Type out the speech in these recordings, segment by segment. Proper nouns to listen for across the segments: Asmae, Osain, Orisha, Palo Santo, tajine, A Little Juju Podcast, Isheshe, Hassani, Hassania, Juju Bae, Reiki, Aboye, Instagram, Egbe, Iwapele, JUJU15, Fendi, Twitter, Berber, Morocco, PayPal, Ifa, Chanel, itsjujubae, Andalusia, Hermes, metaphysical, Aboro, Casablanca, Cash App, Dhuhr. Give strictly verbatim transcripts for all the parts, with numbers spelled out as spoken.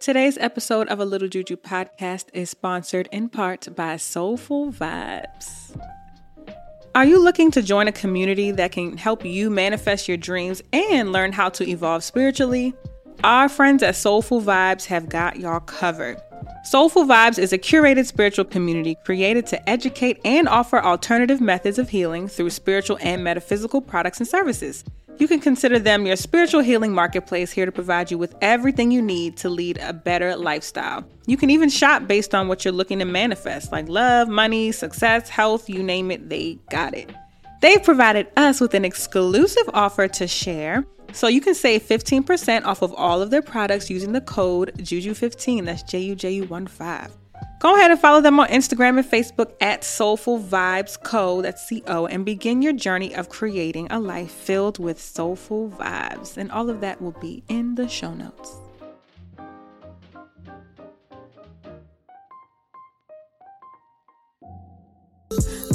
Today's episode of A Little Juju Podcast is sponsored in part by Soulful Vibes. Are you looking to join a community that can help you manifest your dreams and learn how to evolve spiritually? Our friends at Soulful Vibes have got y'all covered. Soulful Vibes is a curated spiritual community created to educate and offer alternative methods of healing through spiritual and metaphysical products and services. You can consider them your spiritual healing marketplace, here to provide you with everything you need to lead a better lifestyle. You can even shop based on what you're looking to manifest, like love, money, success, health, you name it, they got it. They've provided us with an exclusive offer to share, so you can save fifteen percent off of all of their products using the code Juju fifteen, that's J U J U one five. Go ahead and follow them on Instagram and Facebook at Soulful Vibes Co, that's C O, and begin your journey of creating a life filled with soulful vibes. And all of that will be in the show notes.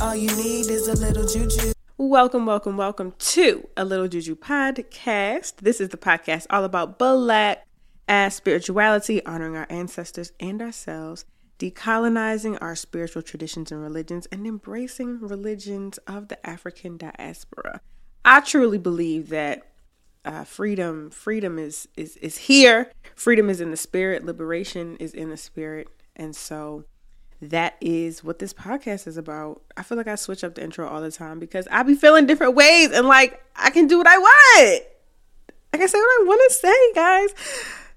All you need is a little juju. Welcome, welcome, welcome to A Little Juju Podcast. This is the podcast all about Black ass spirituality, honoring our ancestors and ourselves, decolonizing our spiritual traditions and religions, and embracing religions of the African diaspora. I truly believe that uh, freedom, freedom is, is, is here. Freedom is in the spirit. Liberation is in the spirit. And so that is what this podcast is about. I feel like I switch up the intro all the time because I be feeling different ways, and like, I can do what I want. I can say what I want to say, guys.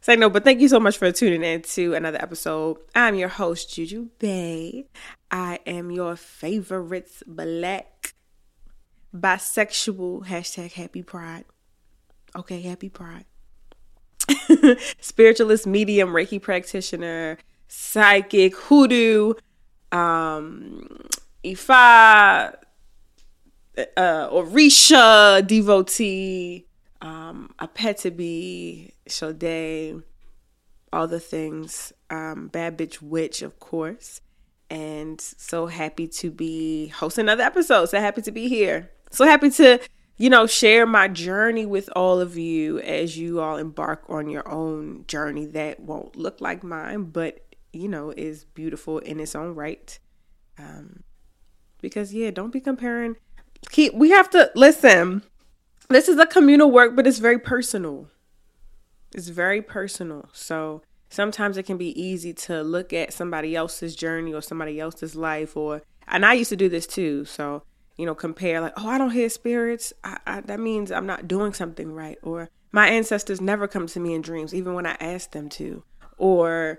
So no, but thank you so much for tuning in to another episode. I'm your host, Juju Bae. I am your favorites, Black, bisexual, hashtag happy pride. Okay, happy pride. Spiritualist, medium, Reiki practitioner, psychic, hoodoo, um, Ifa, uh, Orisha, devotee, Um, a pet to be, Shode, all the things, um, bad bitch witch, of course, and so happy to be hosting another episode. So happy to be here. So happy to, you know, share my journey with all of you as you all embark on your own journey that won't look like mine, but, you know, is beautiful in its own right. Um, because yeah, don't be comparing. Keep, we have to listen. This is a communal work, but it's very personal. It's very personal. So sometimes it can be easy to look at somebody else's journey or somebody else's life, or, and I used to do this too. So, you know, compare like, oh, I don't hear spirits. I, I, that means I'm not doing something right. Or my ancestors never come to me in dreams, even when I ask them to. Or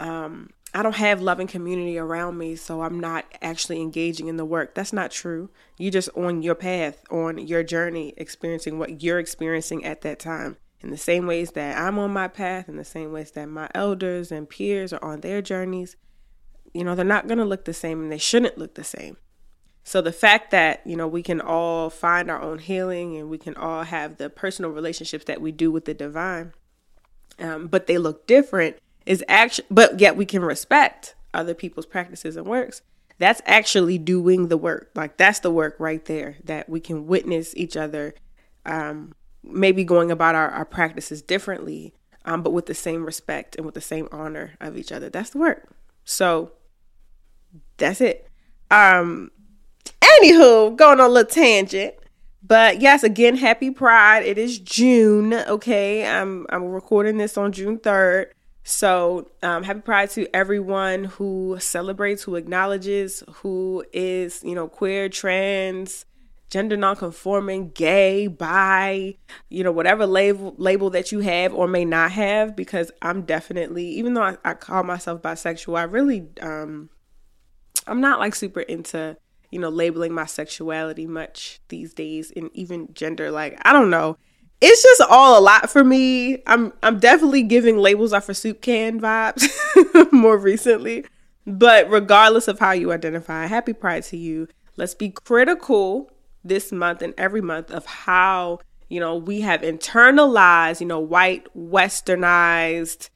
um, I don't have loving community around me, so I'm not actually engaging in the work. That's not true. You're just on your path, on your journey, experiencing what you're experiencing at that time. In the same ways that I'm on my path, in the same ways that my elders and peers are on their journeys, you know, they're not going to look the same, and they shouldn't look the same. So the fact that, you know, we can all find our own healing, and we can all have the personal relationships that we do with the divine, um, but they look different, is actually, but yet we can respect other people's practices and works. That's actually doing the work. Like, that's the work right there, that we can witness each other, um, maybe going about our, our practices differently, um, but with the same respect and with the same honor of each other. That's the work. So that's it. Um, anywho, going on a little tangent. But yes, again, happy Pride. It is June. Okay. I'm, I'm recording this on June third. So um, happy Pride to everyone who celebrates, who acknowledges, who is, you know, queer, trans, gender nonconforming, gay, bi, you know, whatever label label that you have or may not have, because I'm definitely, even though I, I call myself bisexual, I really, um, I'm not like super into, you know, labeling my sexuality much these days, and even gender, like, I don't know. It's just all a lot for me. I'm I'm definitely giving labels off for soup can vibes more recently. But regardless of how you identify, happy Pride to you. Let's be critical this month and every month of how, you know, we have internalized, you know, white, westernized,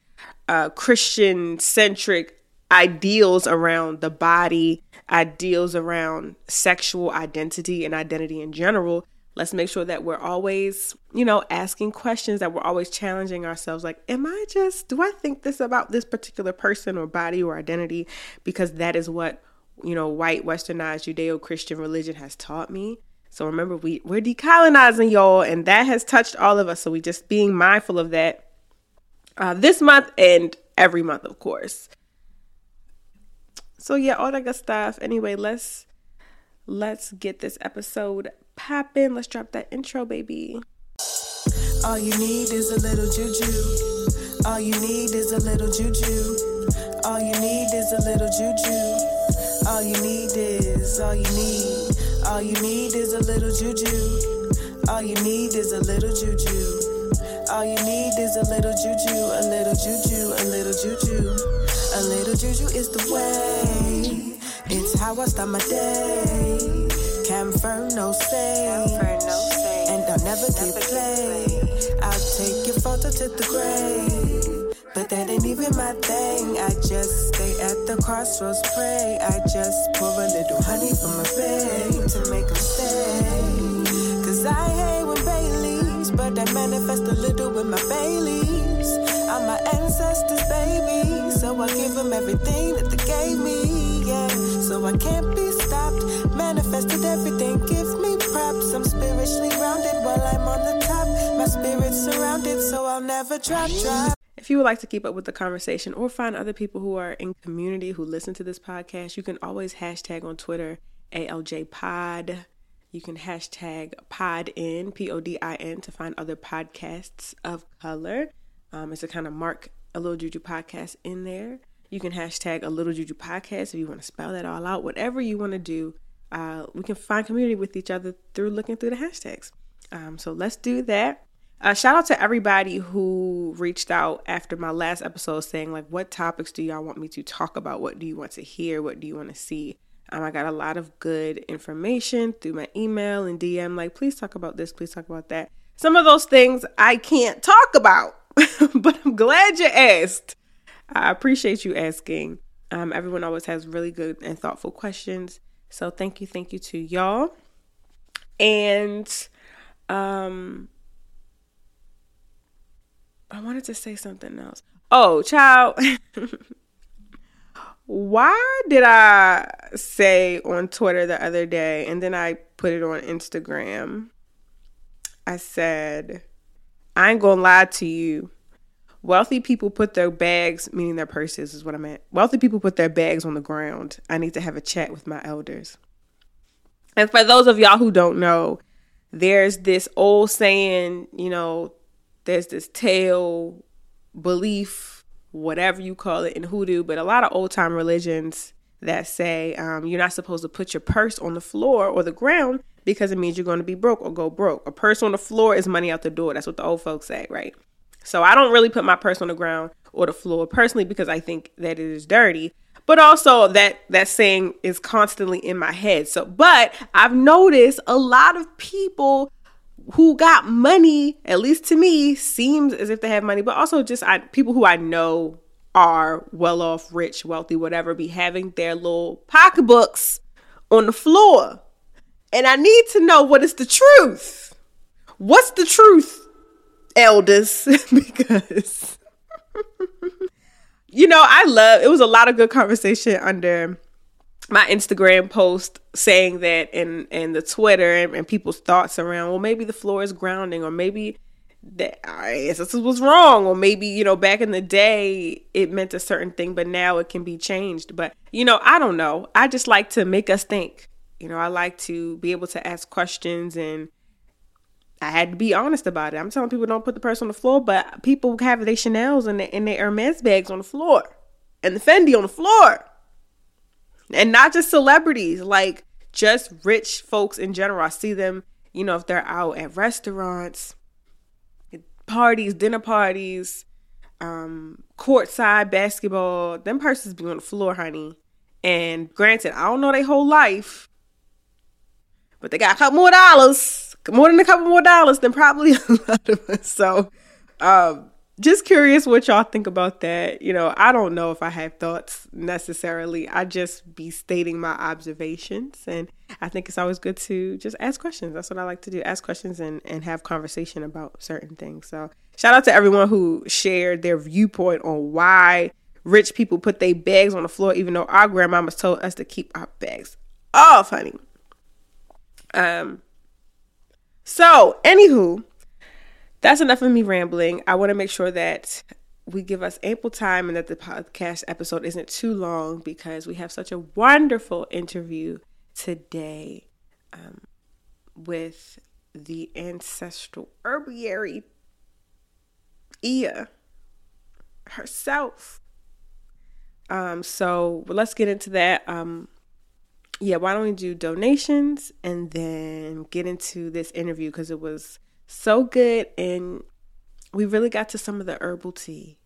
uh, Christian-centric ideals around the body, ideals around sexual identity and identity in general. Let's make sure that we're always, you know, asking questions, that we're always challenging ourselves. Like, am I just, do I think this about this particular person or body or identity? Because that is what, you know, white, westernized, Judeo-Christian religion has taught me. So remember, we, we're decolonizing, y'all, and that has touched all of us. So we just being mindful of that uh, this month and every month, of course. So yeah, all that good stuff. Anyway, let's let's get this episode popping. Let's drop that intro, baby. All you need is a little juju. All you need is a little juju. All you need is a little juju. All you need is, all you need. All you need is a little juju. All you need is a little juju. All you need is a little juju, a little juju, a little juju. A little juju is the way. It's how I start my day. Confirm, no say. And I'll never get played. I'll take your photo to the grave. But that ain't even my thing. I just stay at the crossroads, pray. I just pour a little honey from my babe to make them stay. Cause I hate when Bay leaves, but I manifest a little with my Bay leaves. I'm my ancestors, baby. So I give them everything that they gave me, yeah. So I can't be stopped. Manifested everything, give me props. I'm spiritually grounded while I'm on the top. My spirit's surrounded, so I'll never drop, drop. If you would like to keep up with the conversation or find other people who are in community who listen to this podcast, you can always hashtag on Twitter, A L J Pod. You can hashtag PodIn, P O D I N, to find other podcasts of color. Um, it's a kind of mark A Little Juju Podcast in there. You can hashtag A Little Juju Podcast if you want to spell that all out. Whatever you want to do, uh, we can find community with each other through looking through the hashtags. Um, so let's do that. Uh, shout out to everybody who reached out after my last episode saying, like, what topics do y'all want me to talk about? What do you want to hear? What do you want to see? Um, I got a lot of good information through my email and D M, like, please talk about this, please talk about that. Some of those things I can't talk about. But I'm glad you asked. I appreciate you asking. Um, everyone always has really good and thoughtful questions. So thank you. Thank you to y'all. And um, I wanted to say something else. Oh, child. Why did I say on Twitter the other day, and then I put it on Instagram? I said, I ain't gonna lie to you. Wealthy people put their bags, meaning their purses is what I meant. Wealthy people put their bags on the ground. I need to have a chat with my elders. And for those of y'all who don't know, there's this old saying, you know, there's this tale, belief, whatever you call it in hoodoo, but a lot of old time religions that say um, you're not supposed to put your purse on the floor or the ground because it means you're going to be broke or go broke. A purse on the floor is money out the door. That's what the old folks say, right? So I don't really put my purse on the ground or the floor personally because I think that it is dirty. But also that, that saying is constantly in my head. So, but I've noticed a lot of people who got money, at least to me, seems as if they have money, but also just I, people who I know are well off, rich, wealthy, whatever, be having their little pocketbooks on the floor. And I need to know what is the truth. What's the truth, elders? Because, you know, I love, it was a lot of good conversation under my Instagram post saying that and, and the Twitter and, and people's thoughts around, well, maybe the floor is grounding or maybe that I, this was wrong. Or maybe, you know, back in the day, it meant a certain thing, but now it can be changed. But, you know, I don't know. I just like to make us think. You know, I like to be able to ask questions and I had to be honest about it. I'm telling people don't put the purse on the floor, but people have their Chanels and their, and their Hermes bags on the floor and the Fendi on the floor. And not just celebrities, like just rich folks in general. I see them, you know, if they're out at restaurants, parties, dinner parties, um, courtside basketball, them purses be on the floor, honey. And granted, I don't know their whole life, but they got a couple more dollars, more than a couple more dollars than probably a lot of us. So um, just curious what y'all think about that. You know, I don't know if I have thoughts necessarily. I just be stating my observations. And I think it's always good to just ask questions. That's what I like to do. Ask questions and, and have conversation about certain things. So shout out to everyone who shared their viewpoint on why rich people put their bags on the floor, even though our grandmamas told us to keep our bags off, honey. Um. So, anywho, that's enough of me rambling. I want to make sure that we give us ample time and that the podcast episode isn't too long, because we have such a wonderful interview today um, with the Ancestral Herbiary, Iya herself. Um, so let's get into that. Um, yeah, why don't we do donations and then get into this interview, because it was so good and we really got to some of the herbal tea.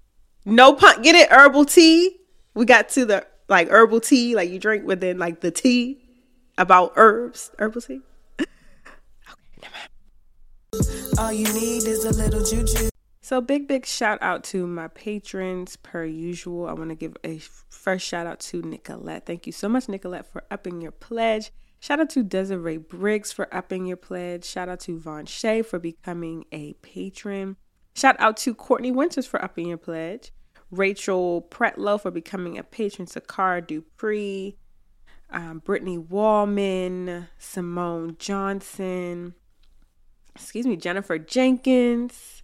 No pun, get it? Herbal tea. We got to the like herbal tea, like you drink within like the tea about herbs, herbal tea. Okay, never mind. All you need is a little juju. So big, big shout out to my patrons per usual. I want to give a first shout out to Nicolette. Thank you so much, Nicolette, for upping your pledge. Shout out to Desiree Briggs for upping your pledge. Shout out to Von Shea for becoming a patron. Shout out to Courtney Winters for upping your pledge. Rachel Pretlow for becoming a patron. Sakara Dupree, um, Brittany Wallman, Simone Johnson, excuse me, Jennifer Jenkins.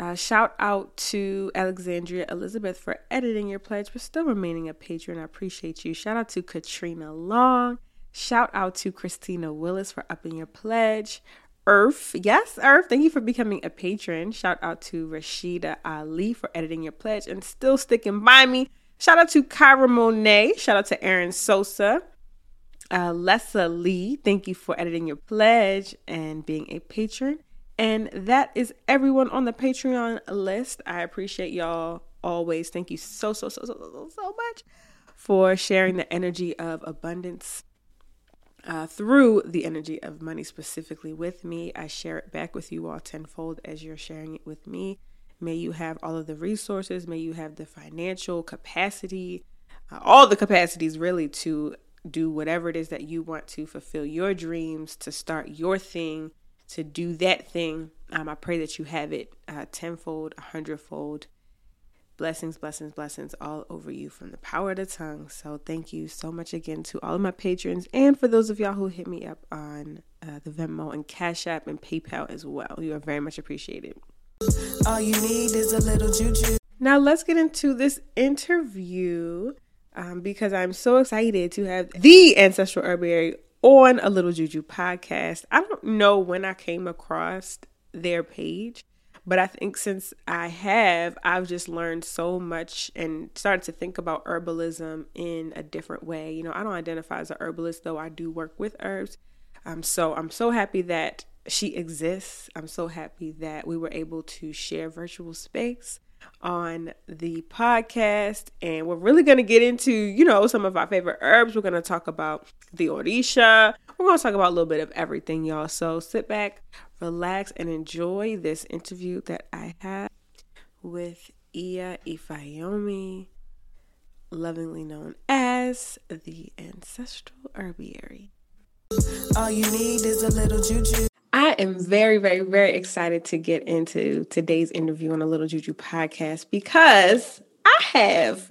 Uh, shout out to Alexandria Elizabeth for editing your pledge, but still remaining a patron. I appreciate you. Shout out to Katrina Long. Shout out to Christina Willis for upping your pledge. Earth, yes, Earth, thank you for becoming a patron. Shout out to Rashida Ali for editing your pledge and still sticking by me. Shout out to Kyra Monet. Shout out to Aaron Sosa. Uh, Lessa Lee, thank you for editing your pledge and being a patron. And that is everyone on the Patreon list. I appreciate y'all always. Thank you so, so, so, so, so, so much for sharing the energy of abundance uh, through the energy of money specifically with me. I share it back with you all tenfold as you're sharing it with me. May you have all of the resources. May you have the financial capacity, uh, all the capacities really, to do whatever it is that you want to fulfill your dreams, to start your thing, to do that thing. Um, I pray that you have it uh, tenfold, a hundredfold. Blessings, blessings, blessings all over you from the power of the tongue. So thank you so much again to all of my patrons, and for those of y'all who hit me up on uh, the Venmo and Cash App and PayPal as well. You are very much appreciated. All you need is a little juju. Now let's get into this interview um, because I'm so excited to have the Ancestral Herbiary on A Little Juju Podcast. I don't know when I came across their page, but I think since I have, I've just learned so much and started to think about herbalism in a different way. You know, I don't identify as a herbalist, though I do work with herbs. Um, so I'm so happy that she exists. I'm so happy that we were able to share virtual space on the podcast, and we're really going to get into, you know, some of our favorite herbs. We're going to talk about the Orisha. We're going to talk about a little bit of everything, y'all. So sit back, relax, and enjoy this interview that I had with Iya Ifayomi, lovingly known as the Ancestral Herbiary. All you need is a little juju. I am very, very, very excited to get into today's interview on A Little Juju Podcast, because I have,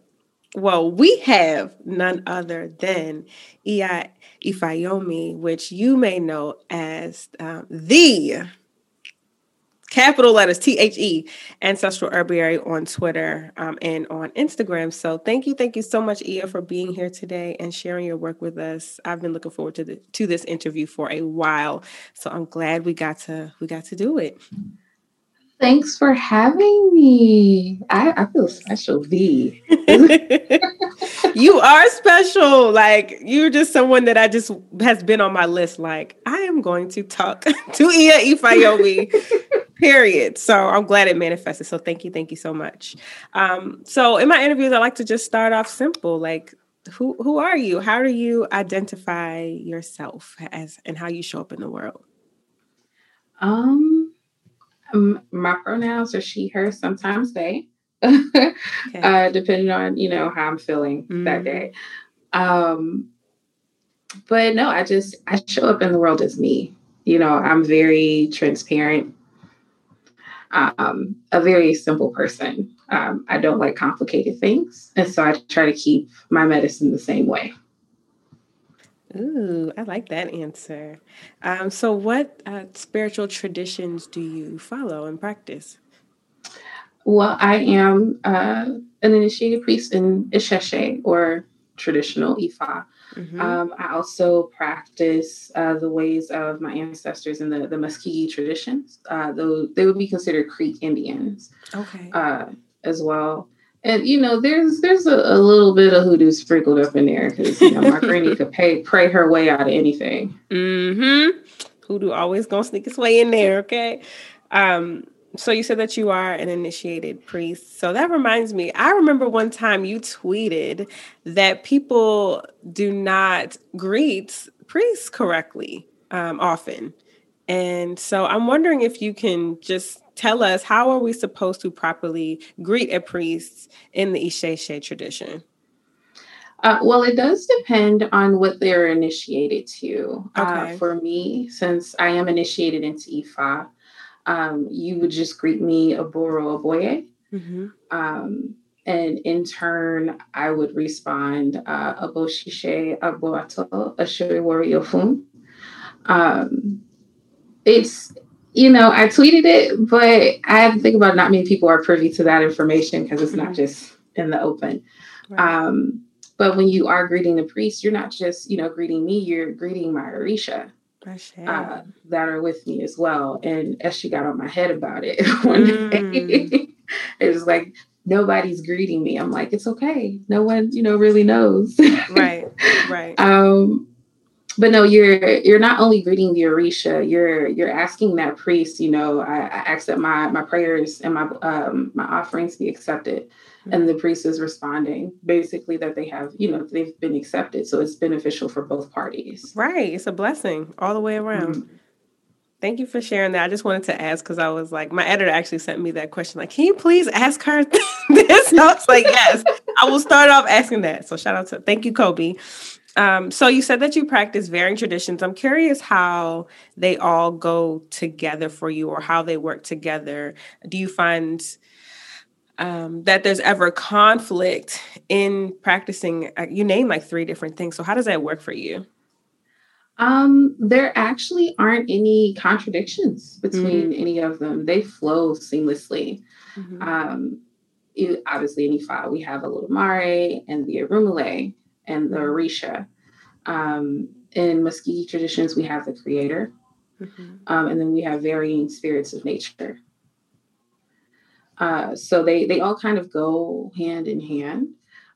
well, we have none other than Iya Ifayomi, which you may know as um, the capital letters T H E Ancestral Herbiary on Twitter um, and on Instagram. So thank you. Thank you so much, Iya, for being here today and sharing your work with us. I've been looking forward to the, to this interview for a while. So I'm glad we got to we got to do it. Thanks for having me. I, I feel special, V. You are special. Like, you're just someone that I just has been on my list. Like, I am going to talk to Iya Ifayomi. Period. So I'm glad it manifested. So thank you. Thank you so much. Um, so in my interviews, I like to just start off simple. Like, who who are you? How do you identify yourself as, and how you show up in the world? Um, Um, my pronouns are she, her, sometimes they, okay. uh, depending on, you know, how I'm feeling mm-hmm. that day. Um, but no, I just, I show up in the world as me. You know, I'm very transparent. Um, a very simple person. Um, I don't like complicated things. And so I try to keep my medicine the same way. Ooh, I like that answer. Um, so what uh, spiritual traditions do you follow and practice? Well, I am uh, an initiated priest in Isheshe, or traditional Ifa. Mm-hmm. Um, I also practice uh, the ways of my ancestors in the, the Muscogee traditions. Uh, though they would be considered Creek Indians, okay, uh, as well. And, you know, there's there's a, a little bit of hoodoo sprinkled up in there because, you know, my granny could pay, pray her way out of anything. Mm-hmm. Hoodoo always going to sneak its way in there, okay? Um, so you said that you are an initiated priest. So that reminds me, I remember one time you tweeted that people do not greet priests correctly um, often. And so I'm wondering if you can just tell us, how are we supposed to properly greet a priest in the Isheshe tradition? Uh, well, it does depend on what they're initiated to. Okay. Uh, for me, since I am initiated into Ifa, um, you would just greet me Aboro, Aboye. Mm-hmm. Um, and in turn, I would respond uh, Abo Shishe Abuato, Ashuri Wari Yofun. Um, it's... You know, I tweeted it, but I have to think about not many people are privy to that information because it's mm-hmm. not just in the open. Right. Um, but when you are greeting the priest, you're not just, you know, greeting me, you're greeting my Orisha uh, that are with me as well. And as she got on my head about it one mm. day, it was like, nobody's greeting me. I'm like, it's okay. No one, you know, really knows. Right, right. Um But no, you're you're not only greeting the Orisha, you're you're asking that priest, you know, I, I ask that my my prayers and my um, my offerings be accepted. Mm-hmm. And the priest is responding basically that they have, you know, they've been accepted. So it's beneficial for both parties. Right. It's a blessing all the way around. Mm-hmm. Thank you for sharing that. I just wanted to ask because I was like, my editor actually sent me that question. Like, can you please ask her this? I was like, yes, I will start off asking that. So shout out to, thank you, Kobe. Um, so you said that you practice varying traditions. I'm curious how they all go together for you or how they work together. Do you find um, that there's ever conflict in practicing? Uh, you named like three different things. So how does that work for you? Um, there actually aren't any contradictions between mm-hmm. any of them. They flow seamlessly. Mm-hmm. Um, it, obviously, in Ifa, we have Olodumare and the Orunmila and the Orisha. Um, in Muscogee traditions, we have the creator. Mm-hmm. Um, and then we have varying spirits of nature. Uh, so they, they all kind of go hand in hand.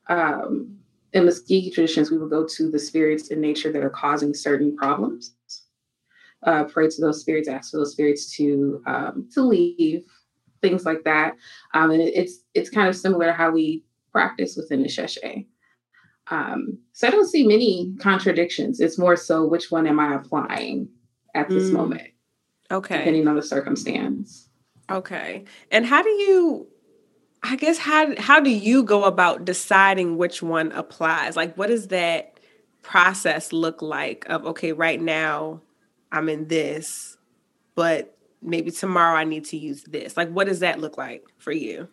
Um, in Muscogee traditions, we will go to the spirits in nature that are causing certain problems. Uh, pray to those spirits, ask for those spirits to um, to leave, things like that. Um, and it, it's it's kind of similar to how we practice within Isheshe. Um, so I don't see many contradictions. It's more so which one am I applying at this mm. moment? Okay. Depending on the circumstance. Okay. And how do you, I guess, how, how do you go about deciding which one applies? Like, what does that process look like of, okay, right now I'm in this, but maybe tomorrow I need to use this. Like, what does that look like for you?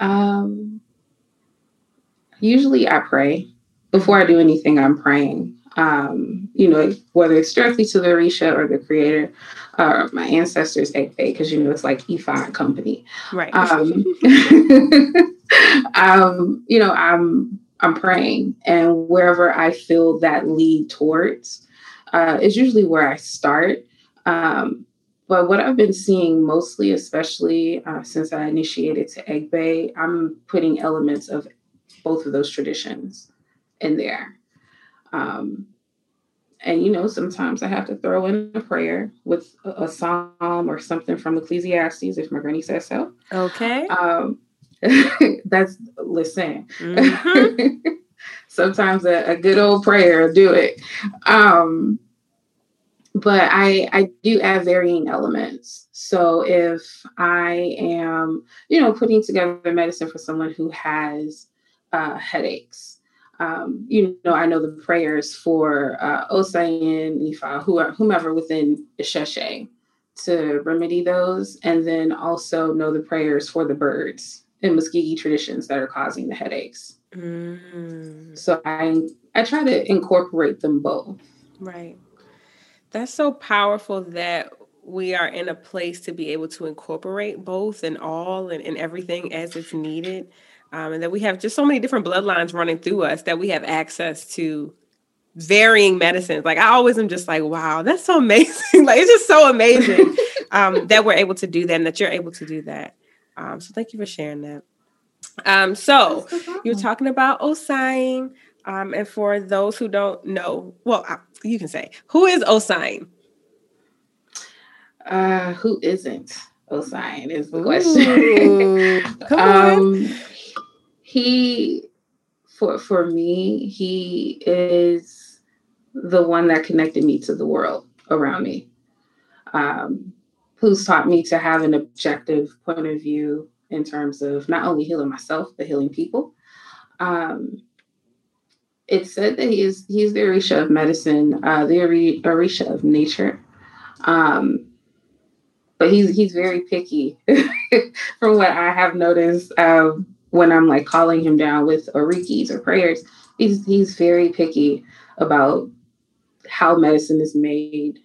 Um, Usually I pray. Before I do anything, I'm praying. Um, you know, whether it's directly to the Orisha or the creator, or uh, my ancestors, Egbe, because, you know, it's like Ifa and company. Right. Um, um, you know, I'm I'm praying. And wherever I feel that lead towards uh, is usually where I start. Um, but what I've been seeing mostly, especially uh, since I initiated to Egbe, I'm putting elements of both of those traditions in there. Um, and, you know, sometimes I have to throw in a prayer with a, a psalm or something from Ecclesiastes, if my granny says so. Okay. Um, that's, listen, mm-hmm. sometimes a, a good old prayer will do it. Um, But I, I do add varying elements. So if I am, you know, putting together medicine for someone who has uh, headaches, um, you know, I know the prayers for uh, Osain, Nifa, whomever within Isheshe to remedy those. And then also know the prayers for the birds and Muscogee traditions that are causing the headaches. Mm. So I I try to incorporate them both. Right. That's so powerful that we are in a place to be able to incorporate both and all and, and everything as it's needed. Um, and that we have just so many different bloodlines running through us that we have access to varying medicines. Like I always am just like, wow, that's so amazing. Like it's just so amazing um, that we're able to do that and that you're able to do that. Um, so thank you for sharing that. Um, so you were talking about Osain. Um, and for those who don't know, well, I, you can say, who is Osain? Uh, who isn't Osain is the question. Come on. um, he, for for me, he is the one that connected me to the world around me, um, who's taught me to have an objective point of view in terms of not only healing myself, but healing people. Um, It's said that he is, he's the Orisha of medicine, uh, the Orisha of nature. Um, but he's he's very picky from what I have noticed uh, when I'm like calling him down with orikis or prayers. He's, he's very picky about how medicine is made,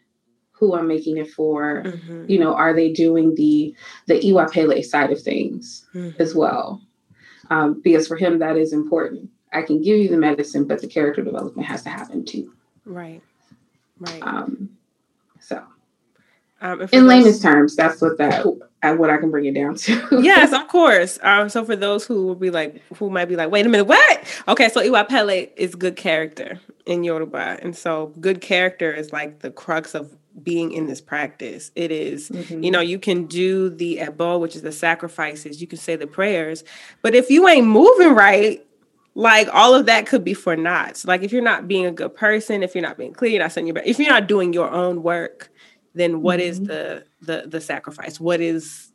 who I'm making it for. Mm-hmm. You know, are they doing the, the Iwapele side of things mm-hmm. as well? Um, because for him, that is important. I can give you the medicine, but the character development has to happen too. Right. Right. Um, so um, in those, layman's terms, that's what that, what I can bring it down to. Yes, of course. Um, so for those who will be like, who might be like, wait a minute, what? Okay. So Iwapele is good character in Yoruba. And so good character is like the crux of being in this practice. It is, mm-hmm. you know, you can do the Ebo, which is the sacrifices. You can say the prayers, but if you ain't moving right, like all of that could be for naught. So, like if you're not being a good person, if you're not being clean, I send you back. If you're not doing your own work, then what mm-hmm. is the, the the sacrifice? What is,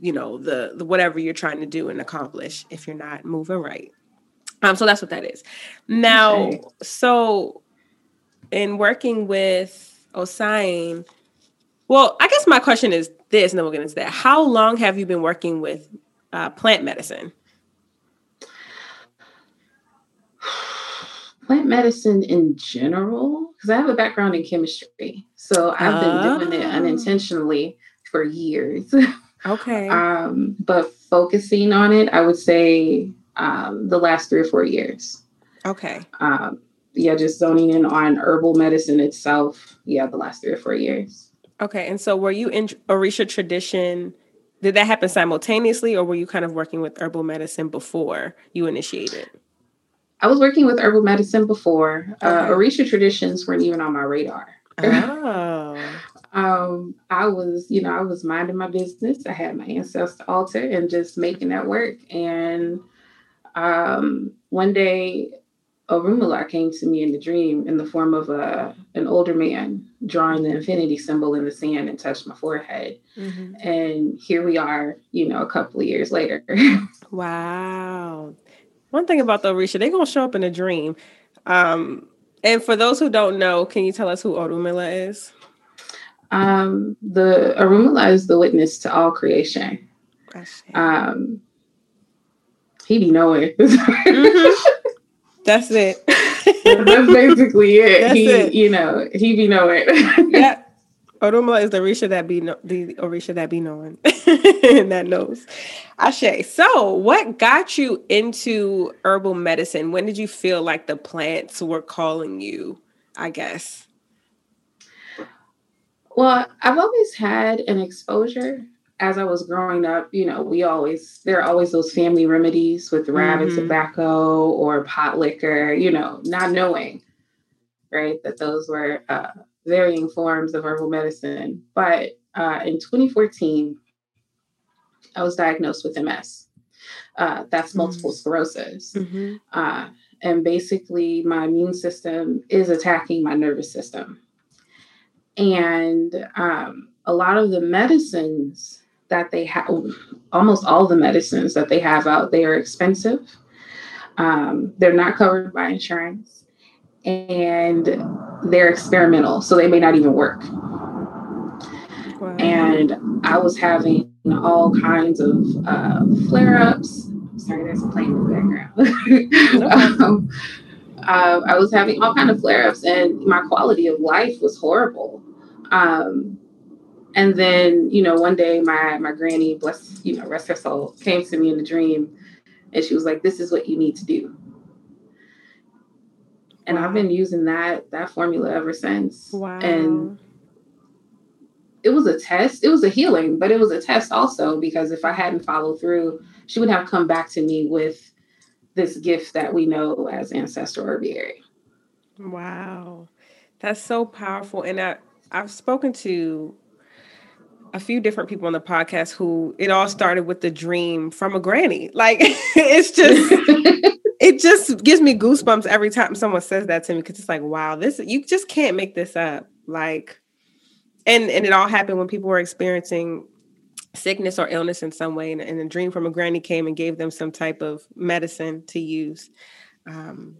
you know, the, the whatever you're trying to do and accomplish if you're not moving right? Um, so that's what that is. Now, okay. So in working with Osain, well, I guess my question is this, and then we'll get into that. How long have you been working with uh, plant medicine? Plant medicine in general, because I have a background in chemistry. So I've been doing it unintentionally for years. Okay. Um, but focusing on it, I would say um, the last three or four years. Okay. Um, yeah, just zoning in on herbal medicine itself. Yeah, the last three or four years. Okay. And so were you in Orisha tradition? Did that happen simultaneously or were you kind of working with herbal medicine before you initiated? I was working with herbal medicine before. Okay. Uh, Orisha traditions weren't even on my radar. Oh. um, I was, you know, I was minding my business. I had my ancestor altar and just making that work. And um, one day, Orunmila came to me in the dream in the form of a an older man drawing the infinity symbol in the sand and touched my forehead. Mm-hmm. And here we are, you know, a couple of years later. Wow. One thing about the Orisha, they're going to show up in a dream. Um, and for those who don't know, can you tell us who Orunmila is? Um, the Orunmila is the witness to all creation. Um, he be nowhere. Mm-hmm. That's it. That's basically it. That's he, it. You know, he be nowhere. Yeah. Orunmila is the Orisha that be no, the Orisha that be knowing and that knows. Ashe. So, what got you into herbal medicine? When did you feel like the plants were calling you? I guess. Well, I've always had an exposure as I was growing up. You know, we always there are always those family remedies with rabbit mm-hmm. tobacco or pot liquor. You know, not knowing, right, that those were. Uh, varying forms of herbal medicine. But uh, in twenty fourteen, I was diagnosed with M S. Uh, that's mm-hmm. multiple sclerosis. Mm-hmm. Uh, and basically, my immune system is attacking my nervous system. And um, a lot of the medicines that they have, almost all the medicines that they have out, they are expensive. Um, they're not covered by insurance, and they're experimental, so they may not even work. Wow. And I was having all kinds of uh, flare-ups. Sorry, there's a plane in the background. um, uh, I was having all kinds of flare-ups, and my quality of life was horrible. Um, and then, you know, one day my, my granny, bless, you know, rest her soul, came to me in a dream, and she was like, this is what you need to do. And wow. I've been using that, that formula ever since. Wow. And it was a test. It was a healing, but it was a test also, because if I hadn't followed through, she would have come back to me with this gift that we know as Ancestral Herbiary. Wow. That's so powerful. And I, I've spoken to a few different people on the podcast who it all started with the dream from a granny. Like, it's just, it just gives me goosebumps every time someone says that to me. Cause it's like, wow, this, you just can't make this up. Like, and, and it all happened when people were experiencing sickness or illness in some way. And, and a dream from a granny came and gave them some type of medicine to use. Um,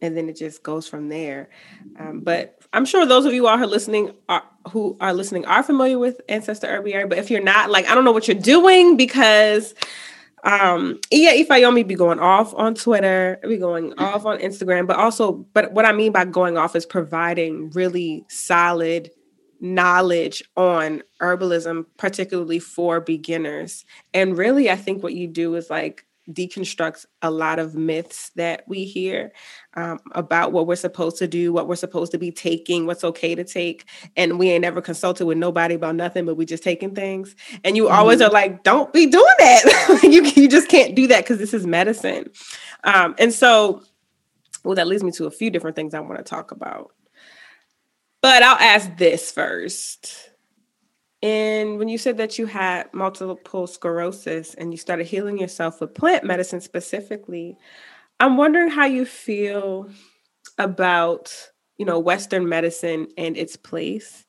And then it just goes from there. Um, but I'm sure those of you all who are listening are, who are listening are familiar with Ancestral Herbiary. But if you're not, like, I don't know what you're doing, because um, Iya Ifayomi be going off on Twitter, be going off on Instagram. But also, but what I mean by going off is providing really solid knowledge on herbalism, particularly for beginners. And really, I think what you do is like, deconstructs a lot of myths that we hear um, about what we're supposed to do, what we're supposed to be taking, what's okay to take. And we ain't ever consulted with nobody about nothing, but we just taking things. And you mm-hmm. always are like, don't be doing that. you, you just can't do that because this is medicine. Um, and so, well, that leads me to a few different things I want to talk about. But I'll ask this first. And when you said that you had multiple sclerosis and you started healing yourself with plant medicine specifically, I'm wondering how you feel about, you know, Western medicine and its place.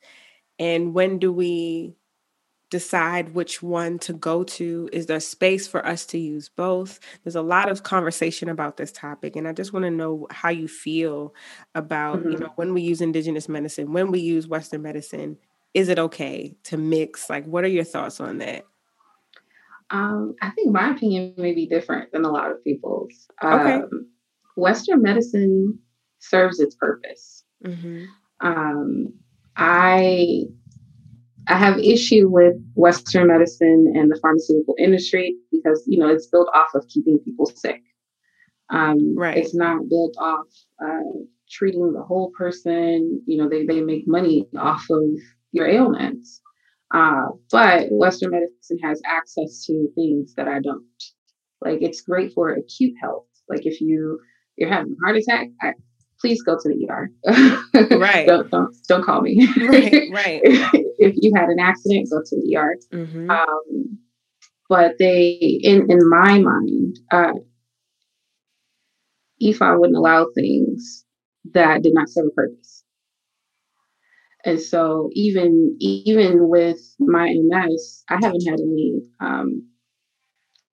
And when do we decide which one to go to? Is there space for us to use both? There's a lot of conversation about this topic. And I just want to know how you feel about, mm-hmm. you know, when we use indigenous medicine, when we use Western medicine. Is it okay to mix? Like, what are your thoughts on that? Um, I think my opinion may be different than a lot of people's. Okay. Um, Western medicine serves its purpose. Mm-hmm. Um, I I have issue with Western medicine and the pharmaceutical industry because, you know, it's built off of keeping people sick. Um, right. It's not built off uh, treating the whole person. You know, they, they make money off of your ailments. Uh, but Western medicine has access to things that I don't. Like, it's great for acute health. Like, if you, you're having a heart attack, I, please go to the E R. Right. don't, don't, don't call me. Right, right. If you had an accident, go to the E R. Mm-hmm. Um, but they, in, in my mind, uh, Ifa wouldn't allow things that did not serve a purpose. And so even even with my M S, I haven't had any um,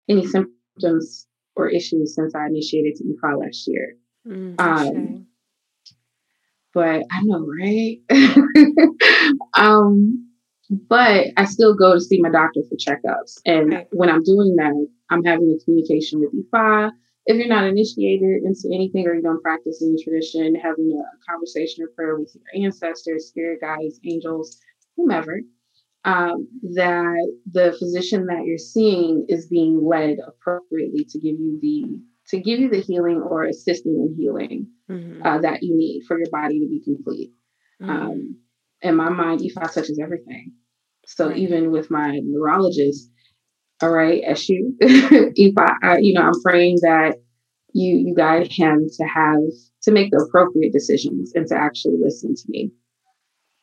any symptoms or issues since I initiated to Ifa last year. Mm, um, but I know, right? um, but I still go to see my doctor for checkups. And okay. when I'm doing that, I'm having a communication with Ifa. If you're not initiated into anything or you don't practice any tradition, having a conversation or prayer with your ancestors, spirit guides, angels, whomever, um, that the physician that you're seeing is being led appropriately to give you the to give you the healing or assisting in healing mm-hmm. uh, that you need for your body to be complete. Mm-hmm. Um, in my mind, Ifa touches everything. So right. even with my neurologist, all right, S U, if I, I, you know, I'm praying that you, you guide him to have, to make the appropriate decisions and to actually listen to me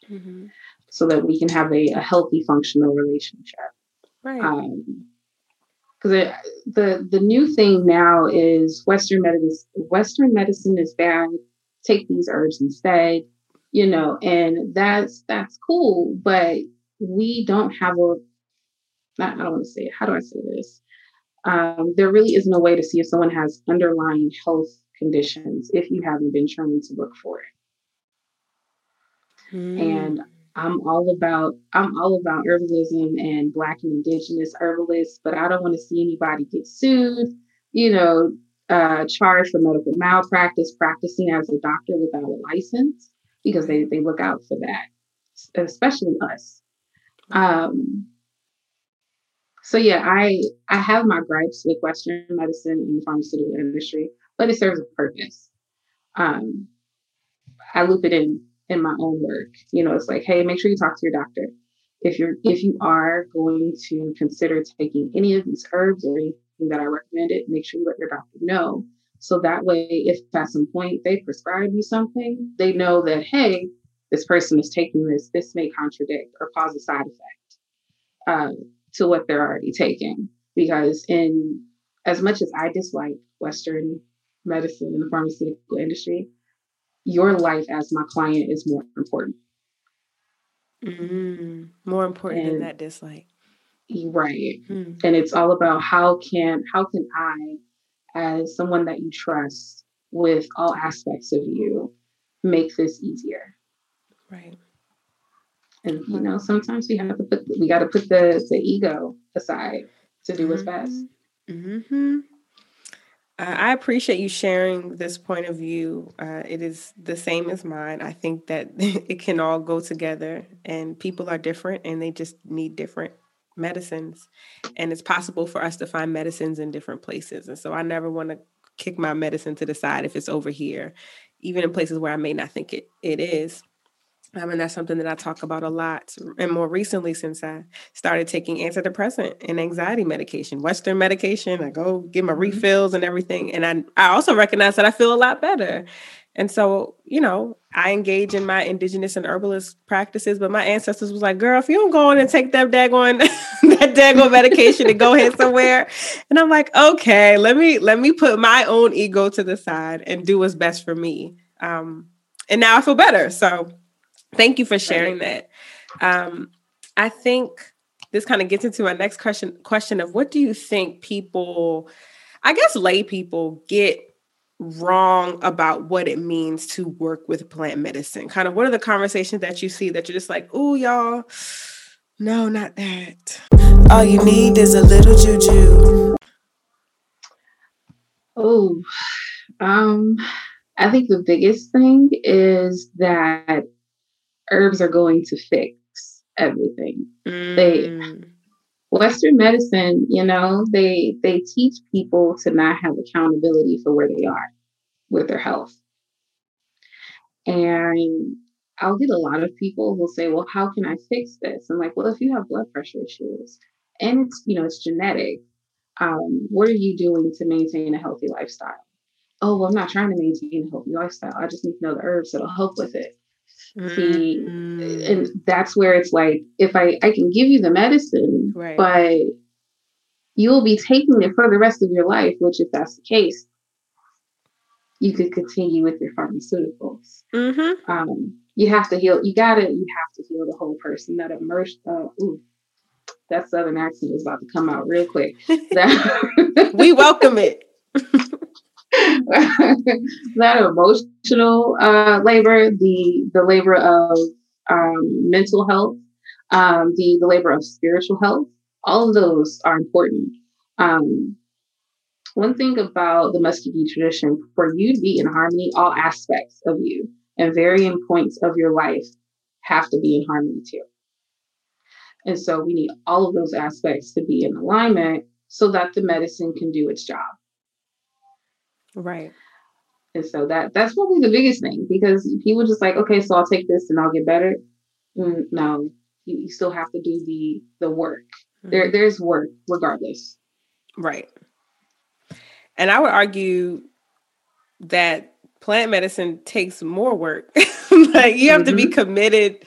mm-hmm. so that we can have a, a healthy, functional relationship. Right. Um, cause it, the, the new thing now is Western medicine, Western medicine is bad. Take these herbs instead. you know, and that's, that's cool, but we don't have a, I don't want to say it. How do I say this? Um, there really is no way to see if someone has underlying health conditions if you haven't been trained to look for it. Mm. And I'm all about, I'm all about herbalism and Black and Indigenous herbalists, but I don't want to see anybody get sued, you know, uh, charged for medical malpractice, practicing as a doctor without a license, because they, they look out for that, especially us. Um, So yeah, I, I have my gripes with Western medicine and the pharmaceutical industry, but it serves a purpose. Um, I loop it in, in my own work. You know, it's like, hey, make sure you talk to your doctor. If you're, if you are going to consider taking any of these herbs or anything that I recommended, make sure you let your doctor know. So that way, if at some point they prescribe you something, they know that, hey, this person is taking this, this may contradict or cause a side effect. Uh, to what they're already taking, because in as much as I dislike Western medicine and the pharmaceutical industry, your life as my client is more important. Mm-hmm. More important and, than that dislike. Right. Mm-hmm. And it's all about how can, how can I, as someone that you trust with all aspects of you, make this easier. Right. And, you know, sometimes we have to put, we got to put the, the ego aside to do what's best. Mm-hmm. I appreciate you sharing this point of view. Uh, it is the same as mine. I think that it can all go together, and people are different and they just need different medicines. And it's possible for us to find medicines in different places. And so I never want to kick my medicine to the side if it's over here, even in places where I may not think it, it is. I mean, that's something that I talk about a lot. And more recently, since I started taking antidepressant and anxiety medication, Western medication, I go get my refills and everything. And I, I also recognize that I feel a lot better. And so, you know, I engage in my indigenous and herbalist practices, but my ancestors was like, girl, if you don't go on and take that daggone, that daggone medication and go ahead somewhere. And I'm like, okay, let me, let me put my own ego to the side and do what's best for me. Um, and now I feel better. So thank you for sharing that. Um, I think this kind of gets into my next question, question of what do you think people, I guess lay people, get wrong about what it means to work with plant medicine? Kind of what are the conversations that you see that you're just like, ooh, y'all, no, not that. All you need is a little juju. Oh, um, I think the biggest thing is that herbs are going to fix everything. Mm. They, Western medicine, you know, they they teach people to not have accountability for where they are with their health. And I'll get a lot of people who'll say, well, how can I fix this? I'm like, well, if you have blood pressure issues and it's, you know, it's genetic, um, what are you doing to maintain a healthy lifestyle? Oh, well, I'm not trying to maintain a healthy lifestyle. I just need to know the herbs that'll help with it. See, mm. and that's where it's like, if I, I can give you the medicine, right, but you will be taking it for the rest of your life, which if that's the case, you could continue with your pharmaceuticals. Mm-hmm. Um, you have to heal. You gotta, you have to heal the whole person. That immersed, uh, ooh, that Southern accent is about to come out real quick. That, we welcome it. That emotional uh, labor, the the labor of um, mental health, um, the the labor of spiritual health, all of those are important. Um, one thing about the Muscogee tradition, for you to be in harmony, all aspects of you and varying points of your life have to be in harmony too. And so we need all of those aspects to be in alignment so that the medicine can do its job. Right. And so that that's probably the biggest thing, because people just like, okay, so I'll take this and I'll get better. Mm, no, you, you still have to do the the work. Mm-hmm. There there's work regardless. Right. And I would argue that plant medicine takes more work. Like you have mm-hmm. to be committed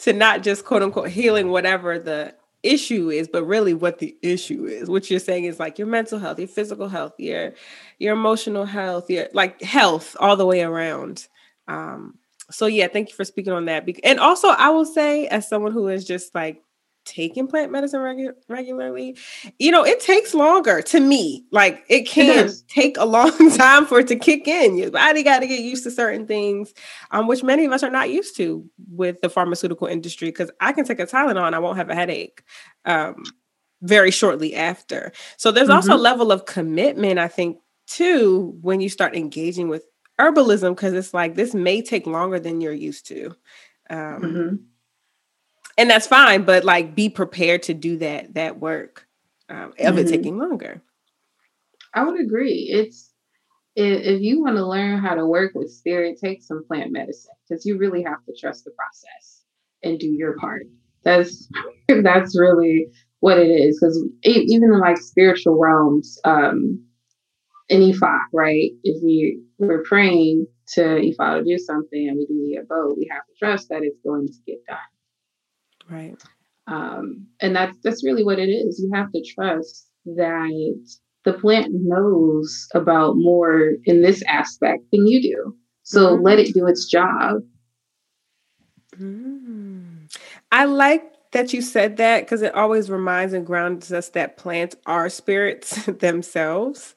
to not just quote unquote healing whatever the issue is, but really what the issue is. What you're saying is like your mental health, your physical health, your your emotional health, your like health all the way around. Um, so yeah, thank you for speaking on that. And also, I will say, as someone who is just like taking plant medicine regu- regularly, you know, it takes longer to me. Like it can it take a long time for it to kick in. Your body got to get used to certain things, um, which many of us are not used to with the pharmaceutical industry. Because I can take a Tylenol and I won't have a headache um, very shortly after. So there's mm-hmm. also a level of commitment, I think, too, when you start engaging with herbalism, because it's like this may take longer than you're used to. Um, mm-hmm. And that's fine, but like be prepared to do that that work um, of mm-hmm. it taking longer. I would agree. It's if, if you want to learn how to work with spirit, take some plant medicine, because you really have to trust the process and do your part. That's that's really what it is. Because even in like spiritual realms, um, in Ifa, right? If we we're praying to Ifa to do something and we do the Abo, we have to trust that it's going to get done. Right. Um, and that's that's really what it is. You have to trust that the plant knows about more in this aspect than you do. So mm-hmm. let it do its job. Mm. I like that you said that, because it always reminds and grounds us that plants are spirits themselves.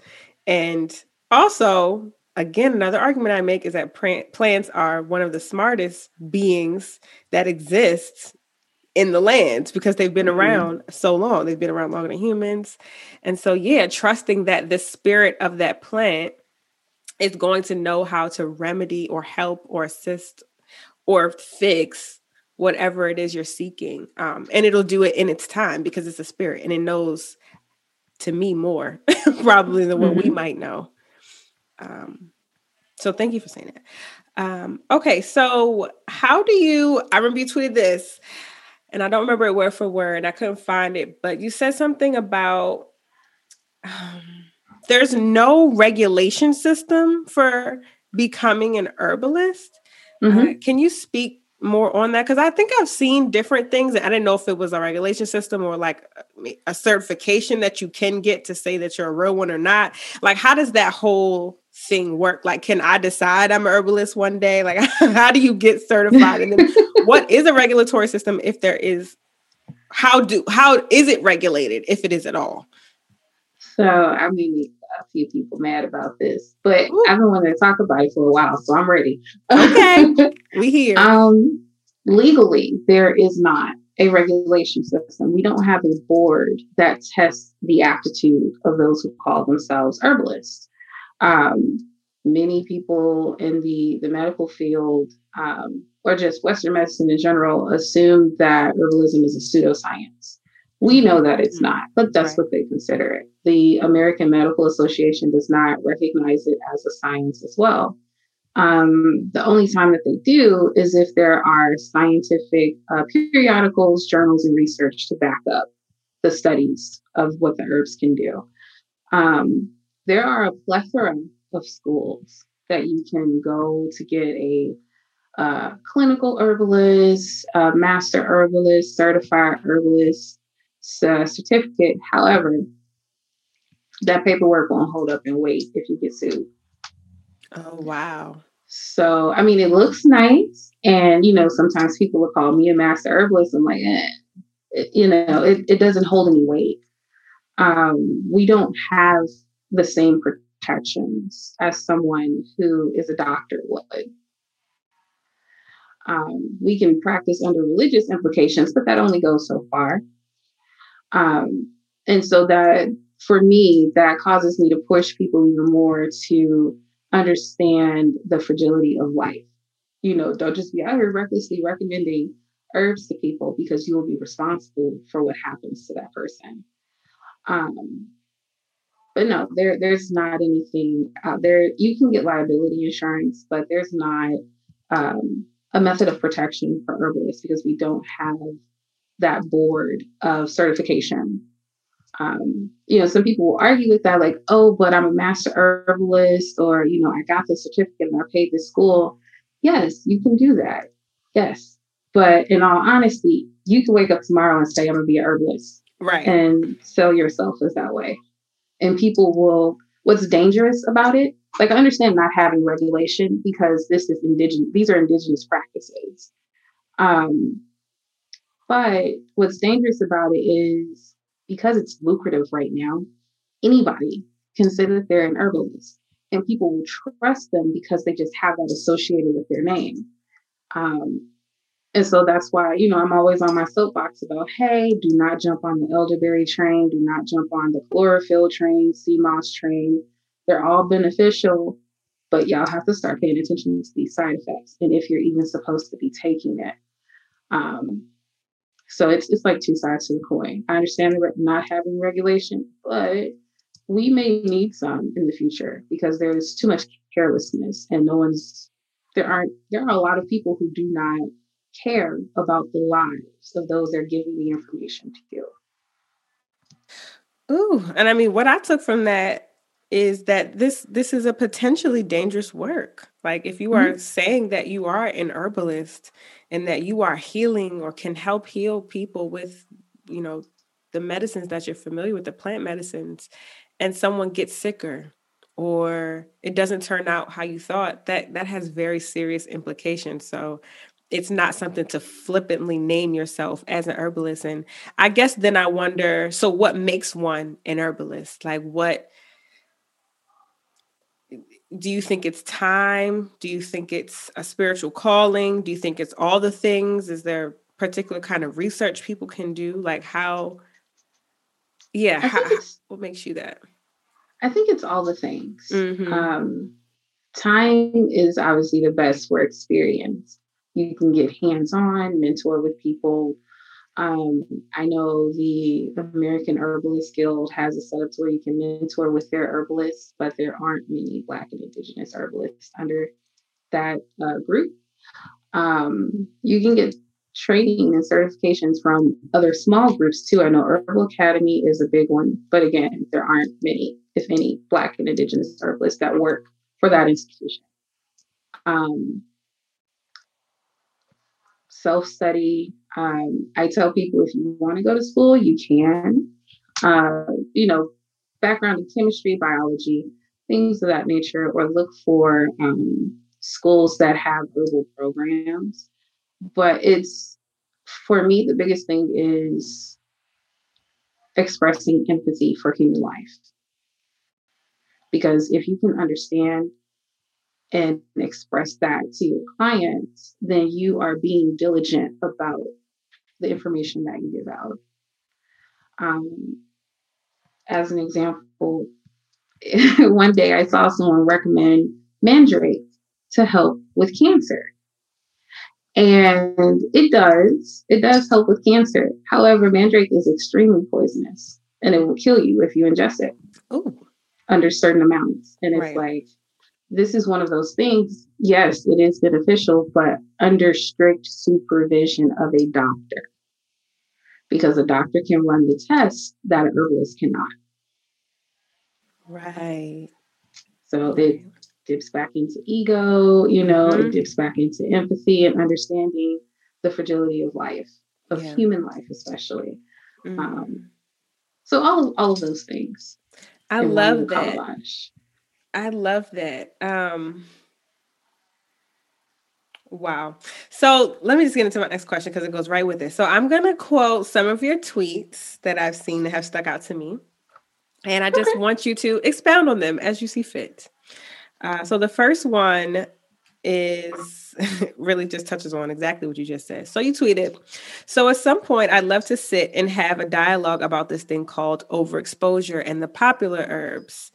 And also, again, another argument I make is that plant, plants are one of the smartest beings that exists in the lands, because they've been around mm-hmm. so long. They've been around longer than humans. And so, yeah, trusting that the spirit of that plant is going to know how to remedy or help or assist or fix whatever it is you're seeking. Um, and it'll do it in its time, because it's a spirit and it knows, to me, more probably than what mm-hmm. we might know. Um, so thank you for saying that. Um, okay. So how do you, I remember you tweeted this, and I don't remember it word for word. I couldn't find it, but you said something about um, there's no regulation system for becoming an herbalist. Mm-hmm. Uh, can you speak more on that? Because I think I've seen different things. I didn't know if it was a regulation system or like a certification that you can get to say that you're a real one or not. Like, how does that whole thing work? Like, can I decide I'm an herbalist one day? Like, how do you get certified? And then what is a regulatory system, if there is? How do how is it regulated, if it is at all? So I mean, a few people mad about this, but Ooh. I've been wanting to talk about it for a while, so I'm ready. Okay, we here. Um, legally, there is not a regulation system. We don't have a board that tests the aptitude of those who call themselves herbalists. Um, many people in the, the medical field, um, or just Western medicine in general, assume that herbalism is a pseudoscience. We know that it's not, but that's right. what they consider it. The American Medical Association does not recognize it as a science as well. Um, the only time that they do is if there are scientific uh, periodicals, journals, and research to back up the studies of what the herbs can do. Um, there are a plethora of schools that you can go to get a uh, clinical herbalist, a master herbalist, certified herbalist, Uh, certificate. However, that paperwork won't hold up and wait if you get sued. Oh, wow. So, I mean, it looks nice. And, you know, sometimes people will call me a master herbalist. I'm like, eh, it, you know, it, it doesn't hold any weight. Um, we don't have the same protections as someone who is a doctor would. Um, we can practice under religious implications, but that only goes so far. Um, and so that, for me, that causes me to push people even more to understand the fragility of life. You know, don't just be out here recklessly recommending herbs to people, because you will be responsible for what happens to that person. Um, but no, there, there's not anything out there. You can get liability insurance, but there's not, um, a method of protection for herbalists, because we don't have that board of certification. Um, you know, some people will argue with that, like, oh, but I'm a master herbalist, or, you know, I got this certificate and I paid this school. Yes, you can do that. Yes. But in all honesty, you can wake up tomorrow and say, I'm going to be a herbalist. Right. And sell yourself as that way. And people will, What's dangerous about it, like I understand not having regulation because this is indigenous, these are indigenous practices. Um, but what's dangerous about it is because it's lucrative right now, anybody can say that they're an herbalist and people will trust them because they just have that associated with their name. Um, and so that's why, you know, I'm always on my soapbox about, hey, do not jump on the elderberry train. Do not jump on the chlorophyll train, sea moss train. They're all beneficial, but y'all have to start paying attention to these side effects. And if you're even supposed to be taking it. Um, so it's it's like two sides to the coin. I understand not having regulation, but we may need some in the future because there's too much carelessness and no one's, there aren't, there are a lot of people who do not care about the lives of those they're giving the information to you. Ooh, and I mean, what I took from that is that this this is a potentially dangerous work. Like if you are mm-hmm. saying that you are an herbalist and that you are healing or can help heal people with, you know, the medicines that you're familiar with, the plant medicines, and someone gets sicker or it doesn't turn out how you thought, that that has very serious implications. So it's not something to flippantly name yourself as an herbalist. And I guess then I wonder, so what makes one an herbalist? Like what, do you think it's time? Do you think it's a spiritual calling? Do you think it's all the things? Is there a particular kind of research people can do? Like how, yeah, how, what makes you that? I think it's all the things. Mm-hmm. Um, time is obviously the best for experience. You can get hands-on, mentor with people. Um, I know the American Herbalist Guild has a setup where you can mentor with their herbalists, but there aren't many Black and Indigenous herbalists under that uh, group. Um, you can get training and certifications from other small groups too. I know Herbal Academy is a big one, but again, there aren't many, if any, Black and Indigenous herbalists that work for that institution. Um, self-study. Um, I tell people if you want to go to school, you can. Uh, you know, background in chemistry, biology, things of that nature, or look for um, schools that have herbal programs. But it's, for me, the biggest thing is expressing empathy for human life. Because if you can understand and express that to your clients, then you are being diligent about the information that you give out. Um, as an example, one day I saw someone recommend mandrake to help with cancer. And it does, it does help with cancer. However, mandrake is extremely poisonous and it will kill you if you ingest it Ooh. Under certain amounts. And it's right. like, this is one of those things. Yes, it is beneficial, but under strict supervision of a doctor, because a doctor can run the tests that an herbalist cannot. Right. So it dips back into ego, you know, mm-hmm. it dips back into empathy and understanding the fragility of life, of yeah. human life, especially. Mm-hmm. Um, so all, all of those things. I love that. Collage. I love that. Um, wow. So let me just get into my next question because it goes right with it. So I'm going to quote some of your tweets that I've seen that have stuck out to me. And I just okay. want you to expound on them as you see fit. Uh, so the first one is really just touches on exactly what you just said. So you tweeted, so at some point I'd love to sit and have a dialogue about this thing called overexposure and the popular herbs.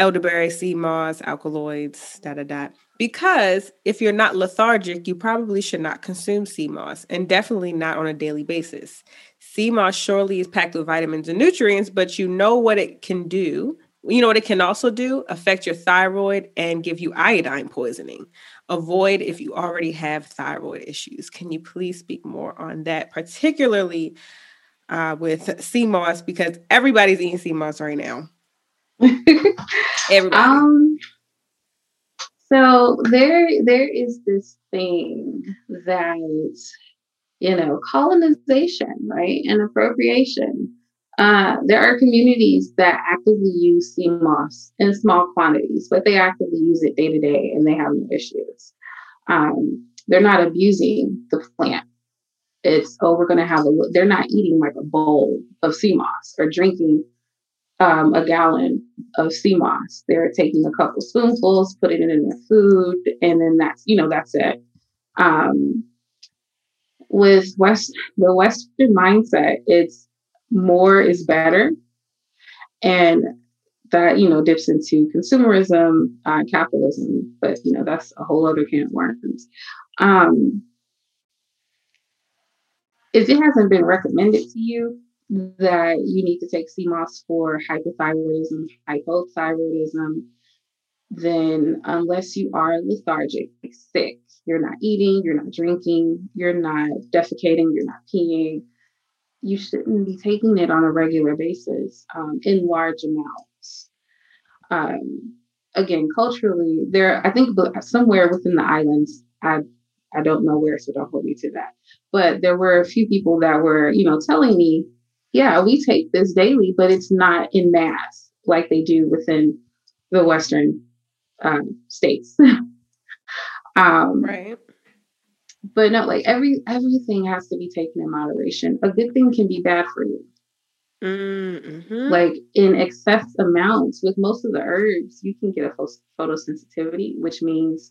Elderberry, sea moss, alkaloids, da, da, da. Because if you're not lethargic, you probably should not consume sea moss and definitely not on a daily basis. Sea moss surely is packed with vitamins and nutrients, but you know what it can do. You know what it can also do? Affect your thyroid and give you iodine poisoning. Avoid if you already have thyroid issues. Can you please speak more on that, particularly uh, with sea moss, because everybody's eating sea moss right now. Everybody. Um, so there, there is this thing that, you know, colonization, right, and appropriation Uh, there are communities that actively use sea moss in small quantities, but they actively use it day to day and they have no issues. Um, they're not abusing the plant. It's, oh, we're going to have a, they're not eating like a bowl of sea moss or drinking um, a gallon of sea moss. They're taking a couple spoonfuls, putting it in their food, and then that's, you know, that's it. Um, with West, the Western mindset, it's, more is better, and that, you know, dips into consumerism, uh, capitalism, but, you know, that's a whole other can of worms. Um, if it hasn't been recommended to you that you need to take sea moss for hypothyroidism, hypothyroidism, then unless you are lethargic, sick, you're not eating, you're not drinking, you're not defecating, you're not peeing, you shouldn't be taking it on a regular basis um, in large amounts. Um, again, culturally, there, I think somewhere within the islands, I I don't know where, so don't hold me to that. But there were a few people that were, you know, telling me, yeah, we take this daily, but it's not in mass like they do within the Western um, states. um, right. But no, like every everything has to be taken in moderation. A good thing can be bad for you. Mm-hmm. Like in excess amounts with most of the herbs, you can get a photosensitivity, which means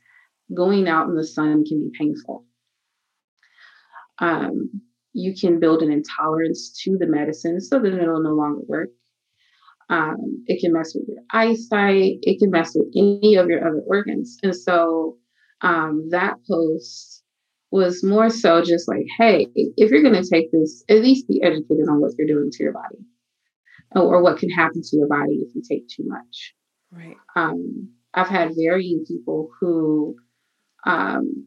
going out in the sun can be painful. Um, you can build an intolerance to the medicine so that it'll no longer work. Um, it can mess with your eyesight. It can mess with any of your other organs. And so um, that post was more so just like, hey, if you're going to take this, at least be educated on what you're doing to your body or, or what can happen to your body if you take too much. Right. Um, I've had varying people who um,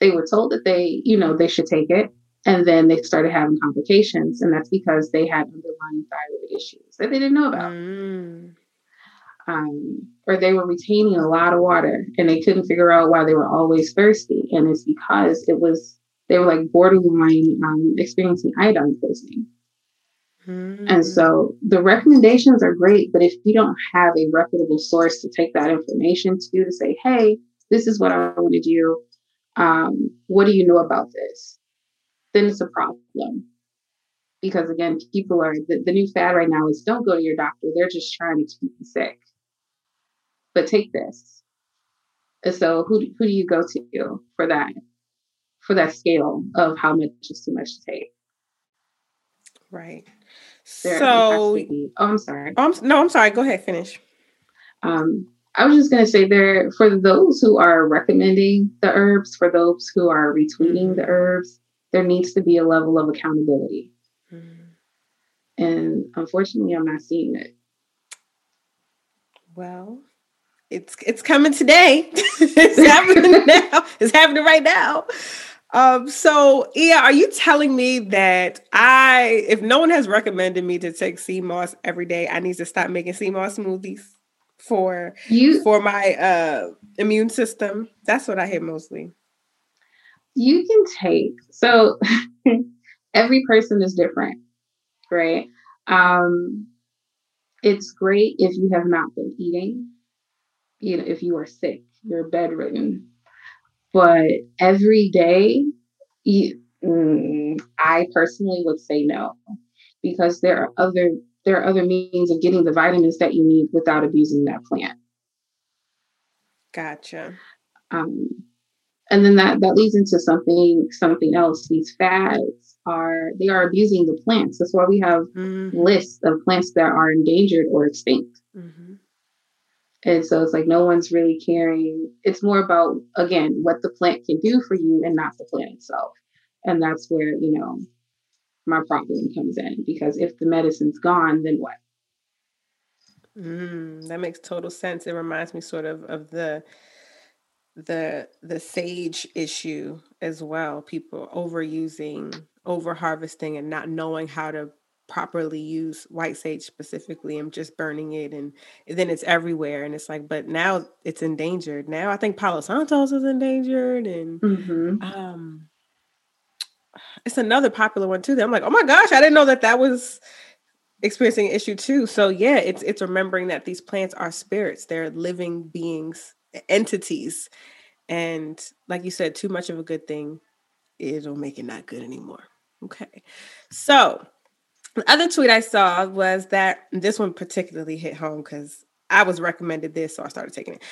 they were told that they, you know, they should take it. And then they started having complications. And that's because they had underlying thyroid issues that they didn't know about. Mm. Um, or they were retaining a lot of water and they couldn't figure out why they were always thirsty. And it's because it was, they were like borderline um, experiencing iodine poisoning. Mm. And so the recommendations are great, but if you don't have a reputable source to take that information to, to say, hey, this is what I want to do. Um, what do you know about this? Then it's a problem. Because again, people are, the, the new fad right now is don't go to your doctor. They're just trying to keep you sick. But take this. And so who do, who do you go to for that, for that scale of how much is too much to take? Right. There, so, be, oh, I'm sorry. I'm, no, I'm sorry. Go ahead. Finish. Um, I was just going to say there, for those who are recommending the herbs, for those who are retweeting the herbs, there needs to be a level of accountability. Mm. And unfortunately, I'm not seeing it. Well, it's it's coming today. It's happening now. It's happening right now. Um, so, Iya, are you telling me that I, if no one has recommended me to take sea moss every day, I need to stop making sea moss smoothies for you, for my uh, immune system? That's what I hear mostly. You can take so. Every person is different, right? Um, it's great if you have not been eating, you know, if you are sick, you're bedridden. But every day, you, mm, I personally would say no, because there are other there are other means of getting the vitamins that you need without abusing that plant. Gotcha. Um, and then that that leads into something something else. These fads. Are they are abusing the plants. That's why we have mm-hmm. lists of plants that are endangered or extinct. Mm-hmm. And so it's like no one's really caring. It's more about, again, what the plant can do for you and not the plant itself. And that's where, you know, my problem comes in, because if the medicine's gone, then what? Mm, that makes total sense. It reminds me sort of of the the the sage issue as well. People overusing, over harvesting, and not knowing how to properly use white sage specifically, and just burning it, and, and then it's everywhere. And it's like, but now it's endangered. Now I think Palo Santos is endangered, and mm-hmm. um, it's another popular one too. That I'm like, oh my gosh, I didn't know that that was experiencing an issue too. So yeah, it's it's remembering that these plants are spirits. They're living beings, entities. And like you said, too much of a good thing, it'll make it not good anymore. Okay. So the other tweet I saw was that, this one particularly hit home because I was recommended this, so I started taking it.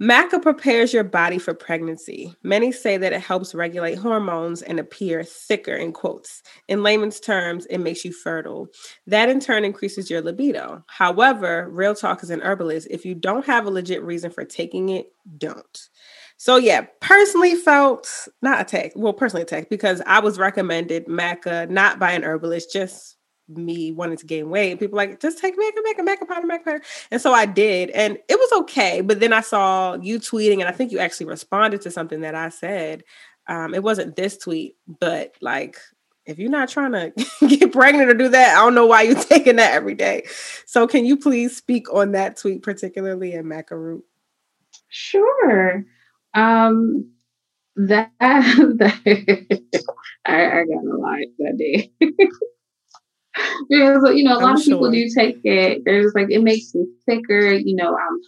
Maca prepares your body for pregnancy. Many say that it helps regulate hormones and appear thicker, in quotes. In layman's terms, it makes you fertile. That in turn increases your libido. However, real talk as an herbalist, if you don't have a legit reason for taking it, don't. So yeah, personally felt not attacked. Well, personally attacked because I was recommended maca, not by an herbalist, just me wanting to gain weight, and people like, just take maca, maca, maca powder, maca powder. And so I did, and it was okay. But then I saw you tweeting, and I think you actually responded to something that I said. Um, it wasn't this tweet, but like, if you're not trying to get pregnant or do that, I don't know why you're taking that every day. So can you please speak on that tweet, particularly in maca root? Sure. Um, that, that I, I got a lot that day. Because, you know, a lot I'm of people sure. do take it. They're just like, it makes me thicker, you know, I'm,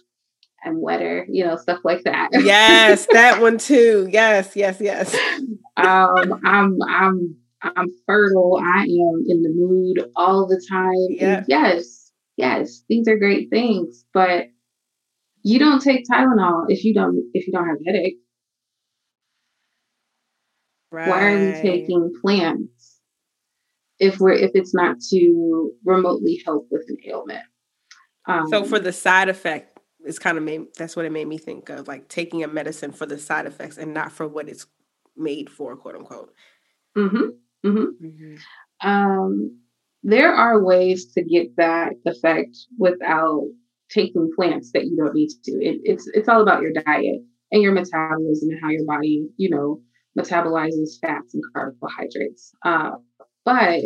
I'm wetter, you know, stuff like that. Yes, that one too. Yes, yes, yes. um, I'm, I'm, I'm fertile. I am in the mood all the time. Yep. Yes, yes, these are great things. But you don't take Tylenol if you don't if you don't have a headache. Right. Why are we taking plants? If we're if it's not to remotely help with an ailment, um, so for the side effect, it's kind of made, that's what it made me think of, like taking a medicine for the side effects and not for what it's made for, quote unquote. Mm-hmm. Mm-hmm. Mm-hmm. Um, there are ways to get that effect without taking plants that you don't need to. It, it's it's all about your diet and your metabolism and how your body, you know, metabolizes fats and carbohydrates. Uh, But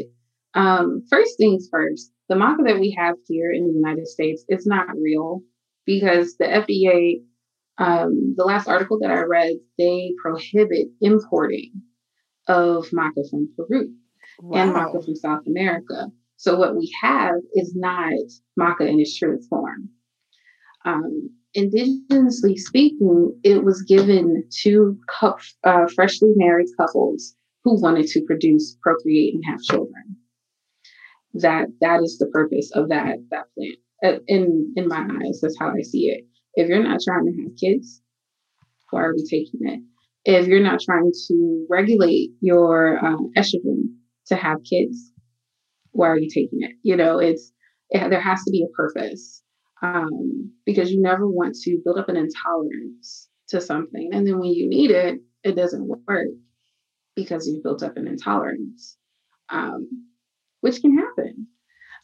um, first things first, the maca that we have here in the United States is not real because the F D A, um, the last article that I read, they prohibit importing of maca from Peru wow. and maca from South America. So what we have is not maca in its truest form. Um, indigenously speaking, it was given to cup, uh, freshly married couples who wanted to produce, procreate, and have children. That that is the purpose of that that plant. Uh, in in my eyes, that's how I see it. If you're not trying to have kids, why are we taking it? If you're not trying to regulate your um, estrogen to have kids, why are you taking it? You know, it's it, there has to be a purpose um, because you never want to build up an intolerance to something, and then when you need it, it doesn't work. Because you've built up an intolerance, um, which can happen.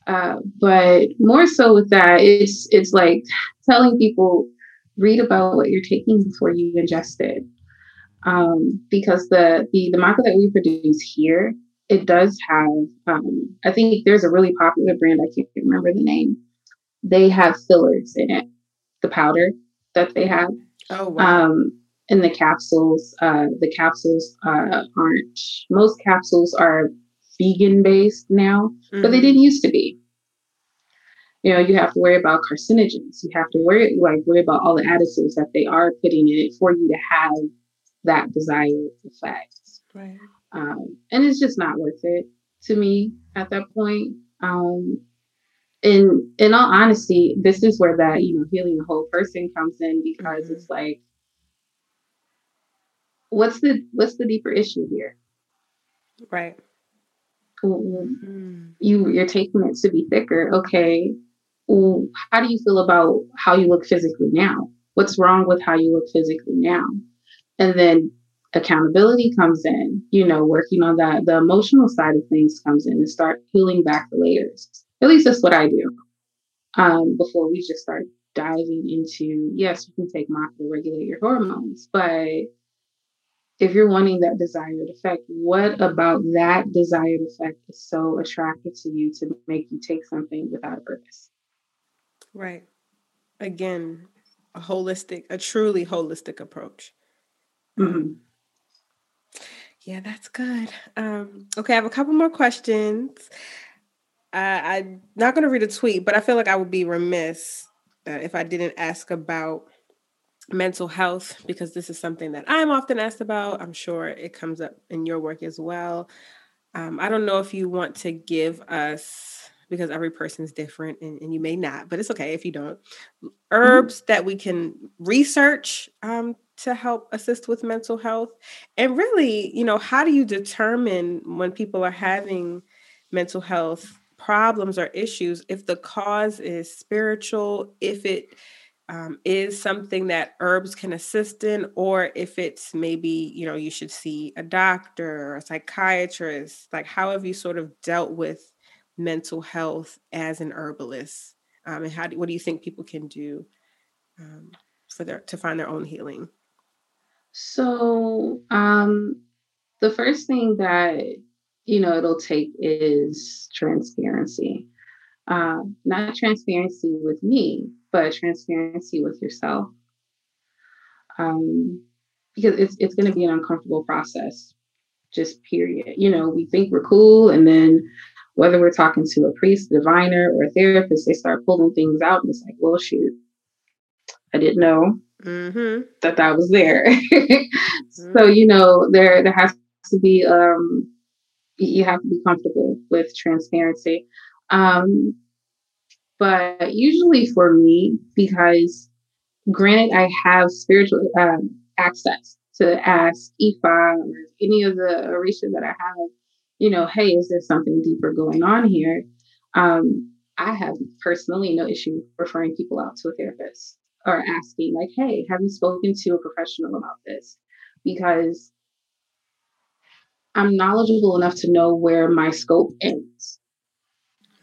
Uh, but more so with that, it's it's like telling people, read about what you're taking before you ingest it. Um, because the, the, the maca that we produce here, it does have, um, I think there's a really popular brand, I can't remember the name. They have fillers in it, the powder that they have. Oh, wow. Um, And the capsules, uh, the capsules uh, aren't, most capsules are vegan based now, mm-hmm. but they didn't used to be. You know, you have to worry about carcinogens. You have to worry, like, worry about all the additives that they are putting in it for you to have that desired effect. Right. Um, and it's just not worth it to me at that point. Um, and in all honesty, this is where that, you know, healing the whole person comes in because mm-hmm. it's like, What's the what's the deeper issue here? Right. Mm-hmm. You you're taking it to be thicker. Okay. Well, how do you feel about how you look physically now? What's wrong with how you look physically now? And then accountability comes in. You know, working on that, the emotional side of things comes in, and start peeling back the layers. At least that's what I do. Um, before we just start diving into, yes, you can take maca to regulate your hormones, but if you're wanting that desired effect, what about that desired effect is so attractive to you to make you take something without a purpose? Right. Again, a holistic, a truly holistic approach. Mm-hmm. Yeah, that's good. Um, okay, I have a couple more questions. I, I'm not going to read a tweet, but I feel like I would be remiss uh, if I didn't ask about mental health, because this is something that I'm often asked about. I'm sure it comes up in your work as well. Um, I don't know if you want to give us, because every person's different and, and you may not, but it's okay if you don't, herbs mm-hmm. that we can research um, to help assist with mental health. And really, you know, how do you determine when people are having mental health problems or issues, if the cause is spiritual, if it um, is something that herbs can assist in, or if it's maybe, you know, you should see a doctor or a psychiatrist? Like, how have you sort of dealt with mental health as an herbalist? Um, and how do, what do you think people can do um, for their, to find their own healing? So um, the first thing that, you know, it'll take is transparency. Uh, not transparency with me, but transparency with yourself. Um, because it's it's going to be an uncomfortable process, just period. You know, we think we're cool, and then whether we're talking to a priest, diviner, or a therapist, they start pulling things out, and it's like, well, shoot, I didn't know mm-hmm. that that was there. mm-hmm. So, you know, there there has to be... Um, you have to be comfortable with transparency. Um, but usually for me, because granted, I have spiritual um, access to ask Ifa or any of the Orisha that I have, you know, hey, is there something deeper going on here? Um, I have personally no issue referring people out to a therapist or asking like, hey, have you spoken to a professional about this? Because I'm knowledgeable enough to know where my scope ends.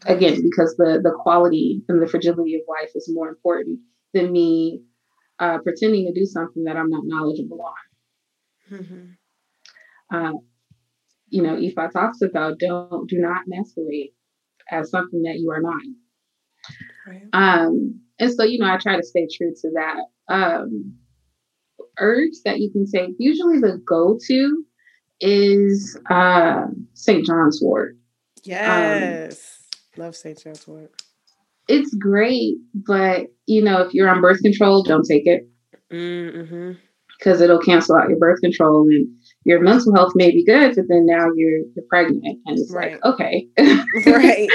Again, because the, the quality and the fragility of life is more important than me uh, pretending to do something that I'm not knowledgeable on. Mm-hmm. Uh, you know, Ifa talks about don't do not masquerade as something that you are not. Right. Um, and so, you know, I try to stay true to that. Um, herbs that you can take, usually the go-to is uh Saint John's wort. Yes. Um, love Saint John's wort. It's great, but you know, if you're on birth control, don't take it. Mm-hmm. Because it'll cancel out your birth control and your mental health may be good, but then now you're you're pregnant and it's right. like, okay. right.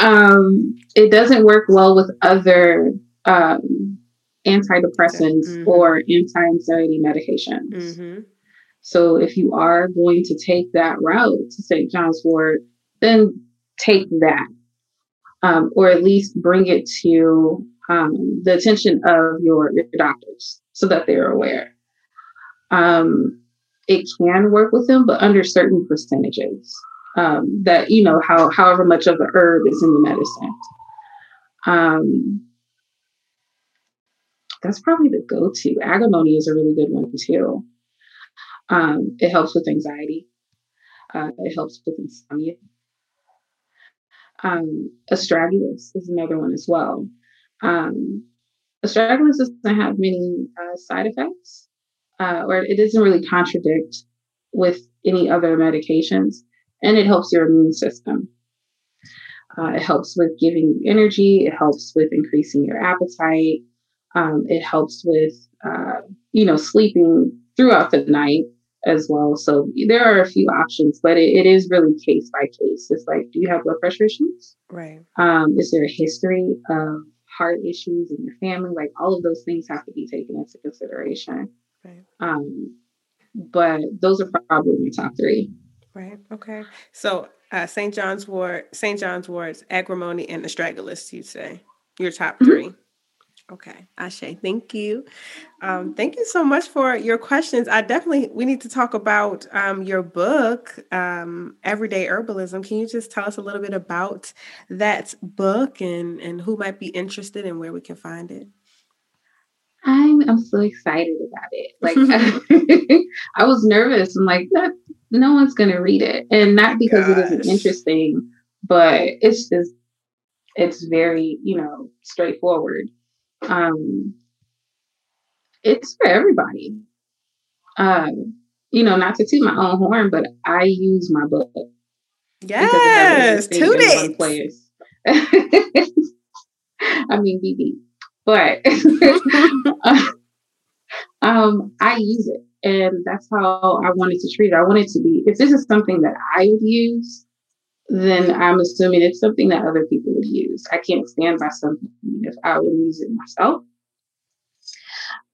Um, it doesn't work well with other um antidepressants mm-hmm. or anti-anxiety medications. Mm-hmm. So if you are going to take that route to Saint John's wort, then take that, um, or at least bring it to um, the attention of your, your doctors so that they're aware. Um, it can work with them, but under certain percentages um, that, you know, how, however much of the herb is in the medicine. Um, that's probably the go-to. Agrimony is a really good one, too. Um, it helps with anxiety. Uh, it helps with insomnia. Um, astragalus is another one as well. Um, astragalus doesn't have many uh, side effects, uh, or it doesn't really contradict with any other medications, and it helps your immune system. Uh, it helps with giving you energy. It helps with increasing your appetite. Um, it helps with, uh, you know, sleeping throughout the night as well. So there are a few options, but it, it is really case by case. It's like, do you have blood pressure issues? Right. Um, is there a history of heart issues in your family? Like all of those things have to be taken into consideration. Right. Um, but those are probably my top three. Right. Okay. So uh, Saint John's wort, Saint John's wort's, agrimony, and astragalus, you'd say your top three. Mm-hmm. Okay. Ashe, thank you. Um, thank you so much for your questions. I definitely, we need to talk about um, your book, um, Everyday Herbalism. Can you just tell us a little bit about that book and, and who might be interested and where we can find it? I'm, I'm so excited about it. Like, I was nervous. I'm like, no, no one's going to read it. And not because Gosh. it isn't interesting, but it's just, it's very, you know, straightforward. Um, it's for everybody. Um, you know, not to toot my own horn, but I use my book Yes, two days. Players. I mean, B B. But um, I use it. And that's how I wanted to treat it. I want it to be, if this is something that I would use, then I'm assuming it's something that other people would use. I can't stand by something if I would use it myself.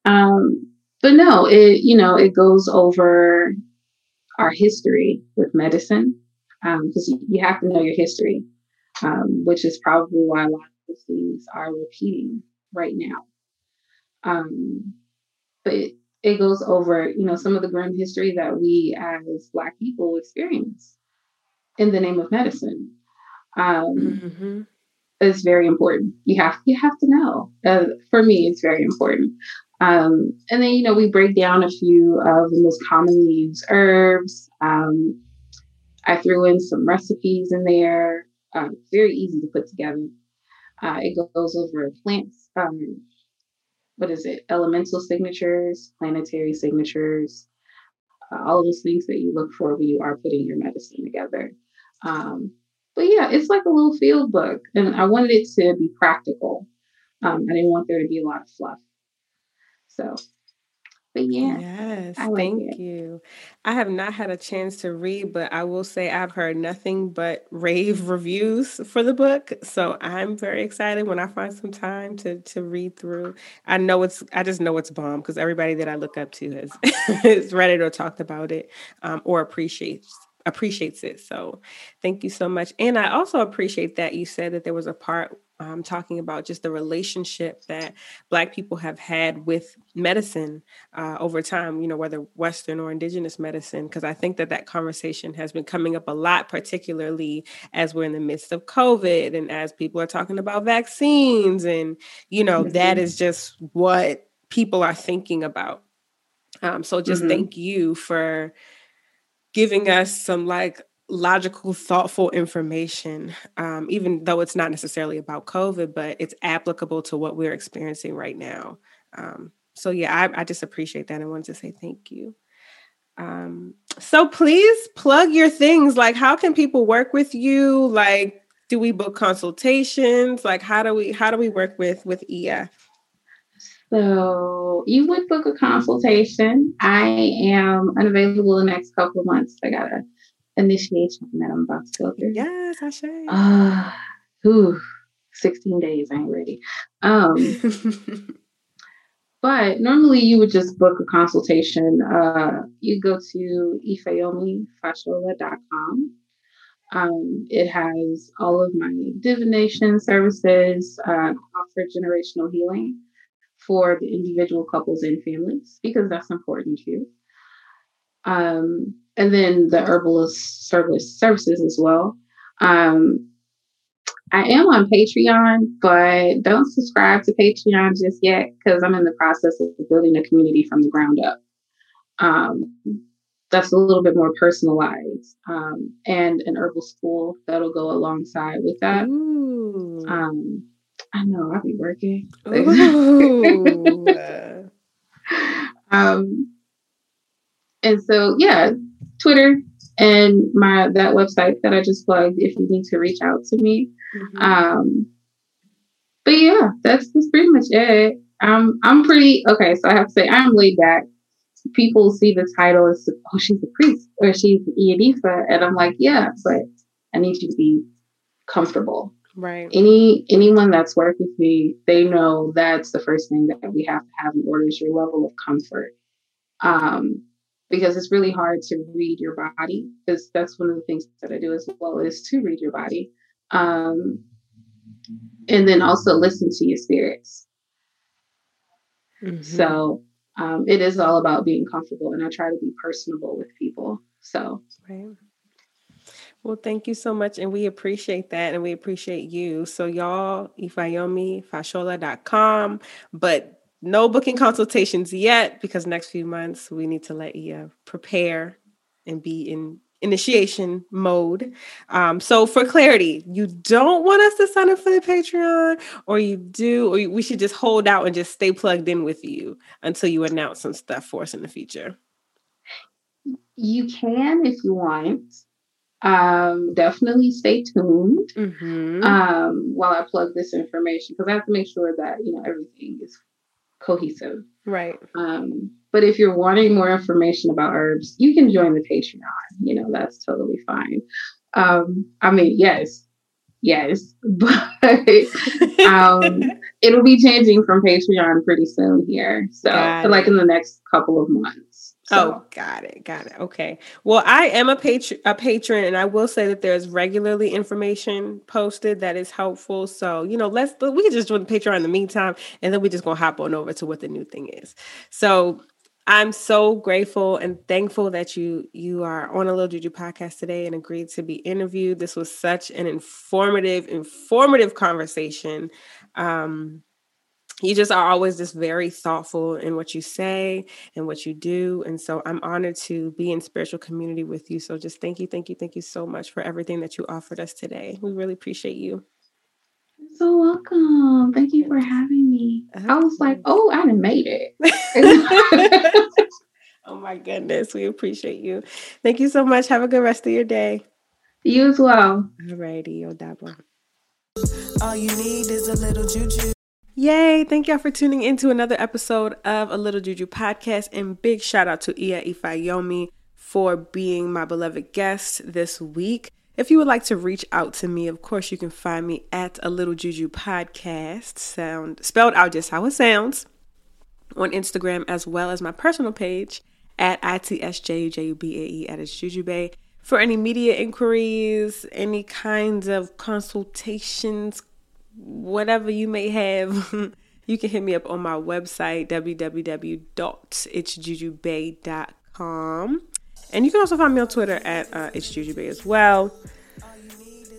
Um, but no, it, you know, it goes over our history with medicine, because um, you have to know your history, um, which is probably why a lot of things are repeating right now. Um, but it, it goes over, you know, some of the grim history that we as Black people experience in the name of medicine. Um, mm-hmm. It's very important. You have, you have to know. Uh, for me, it's very important. Um, and then, you know, we break down a few of the most commonly used herbs. Um, I threw in some recipes in there. Um, very easy to put together. Uh, it goes over plants. Um, what is it? Elemental signatures, planetary signatures, uh, all of those things that you look for when you are putting your medicine together. Um, but yeah, it's like a little field book, and I wanted it to be practical. Um, I didn't want there to be a lot of fluff. So, but yeah. Yes, I like thank it. you. I have not had a chance to read, but I will say I've heard nothing but rave reviews for the book. So I'm very excited when I find some time to to read through. I know it's, I just know it's bomb because everybody that I look up to has, has read it or talked about it um, or appreciates appreciates it. So thank you so much. And I also appreciate that you said that there was a part um, talking about just the relationship that Black people have had with medicine uh, over time, you know, whether Western or indigenous medicine, because I think that that conversation has been coming up a lot, particularly as we're in the midst of COVID and as people are talking about vaccines and, you know, mm-hmm. that is just what people are thinking about. Um, so just mm-hmm. thank you for giving us some like logical, thoughtful information, um, even though it's not necessarily about COVID, but it's applicable to what we're experiencing right now. Um, so yeah, I, I just appreciate that. I wanted to say thank you. Um, so please plug your things. Like, how can people work with you? Like, do we book consultations? Like, how do we how do we work with with Iya? So you would book a consultation. I am unavailable the next couple of months. I got an initiation that I'm about to go through. Yes, I should. Uh, ooh, sixteen days. I ain't ready. Um, but normally you would just book a consultation. Uh, you go to ifa yomi fashola dot com. Um, it has all of my divination services, uh, offer generational healing for the individual couples and families, because that's important too. Um, and then the herbalist service services as well. Um, I am on Patreon, but don't subscribe to Patreon just yet because I'm in the process of building a community from the ground up. Um, that's a little bit more personalized, um, and an herbal school that'll go alongside with that. Ooh. Um, I know, I'll be working. um, and so, yeah, Twitter and my that website that I just plugged if you need to reach out to me. Mm-hmm. Um, but yeah, that's, that's pretty much it. Um, I'm pretty, okay, so I have to say, I'm laid back. People see the title as, oh, she's a priest or she's an Iya. And I'm like, yeah, but I need you to be comfortable. Right. Any anyone that's worked with me, they know that's the first thing that we have to have in order is your level of comfort, um, because it's really hard to read your body. Because that's one of the things that I do as well is to read your body, um, and then also listen to your spirits. Mm-hmm. So um, it is all about being comfortable, and I try to be personable with people. So. Right. Well, thank you so much. And we appreciate that. And we appreciate you. So y'all, ifa yomi fashola dot com, but no booking consultations yet because next few months we need to let you prepare and be in initiation mode. Um, so for clarity, you don't want us to sign up for the Patreon, or you do, or we should just hold out and just stay plugged in with you until you announce some stuff for us in the future. You can, if you want. Um, definitely stay tuned mm-hmm. um, while I plug this information, because I have to make sure that, you know, everything is cohesive. Right. Um, but if you're wanting more information about herbs, you can join the Patreon. You know, that's totally fine. Um, I mean, yes, yes, but um, it'll be changing from Patreon pretty soon here. So, so like in the next couple of months. So. Oh, got it. Got it. Okay. Well, I am a patron, a patron, and I will say that there's regularly information posted that is helpful. So, you know, let's, we can just join the Patreon in the meantime, and then we're just going to hop on over to what the new thing is. So I'm so grateful and thankful that you, you are on a Little Juju podcast today and agreed to be interviewed. This was such an informative, informative conversation. Um, You just are always just very thoughtful in what you say and what you do. And so I'm honored to be in spiritual community with you. So just thank you, thank you, thank you so much for everything that you offered us today. We really appreciate you. You're so welcome. Thank you for having me. Uh-huh. I was like, oh, I done made it. Oh my goodness. We appreciate you. Thank you so much. Have a good rest of your day. You as well. All righty. Odabo. All you need is a little juju. Yay, thank y'all for tuning into another episode of A Little Juju Podcast, and big shout out to Iya Ifayomi for being my beloved guest this week. If you would like to reach out to me, of course, you can find me at A Little Juju Podcast, sound spelled out just how it sounds, on Instagram, as well as my personal page at itsjujubae at itsjujubey. For any media inquiries, any kinds of consultations, whatever you may have, you can hit me up on my website, w w w dot its juju bey dot com. And you can also find me on Twitter at uh, itsjujubey as well.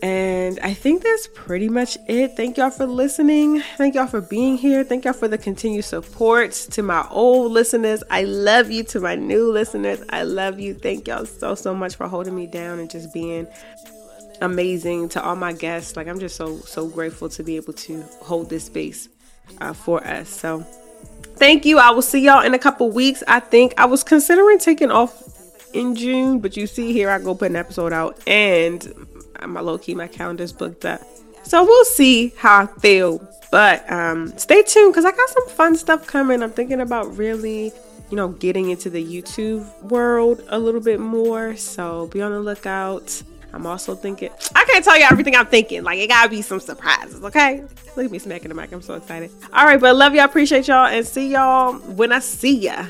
And I think that's pretty much it. Thank y'all for listening. Thank y'all for being here. Thank y'all for the continued support. To my old listeners, I love you. To my new listeners, I love you. Thank y'all so, so much for holding me down and just being amazing. To all my guests, like, I'm just so so grateful to be able to hold this space uh, for us. So thank you. I will see y'all in a couple weeks. I think I was considering taking off in June, but you see here I go put an episode out, and my low-key my calendar's booked up, so we'll see how I feel. But um stay tuned, because I got some fun stuff coming. I'm thinking about really, you know, getting into the YouTube world a little bit more, so be on the lookout. I'm also thinking, I can't tell you everything I'm thinking. Like, it gotta be some surprises, okay? Look at me smacking the mic. I'm so excited. All right, but love y'all, appreciate y'all, and see y'all when I see ya.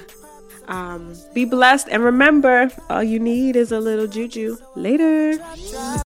Um, be blessed, and remember, all you need is a little juju. Later.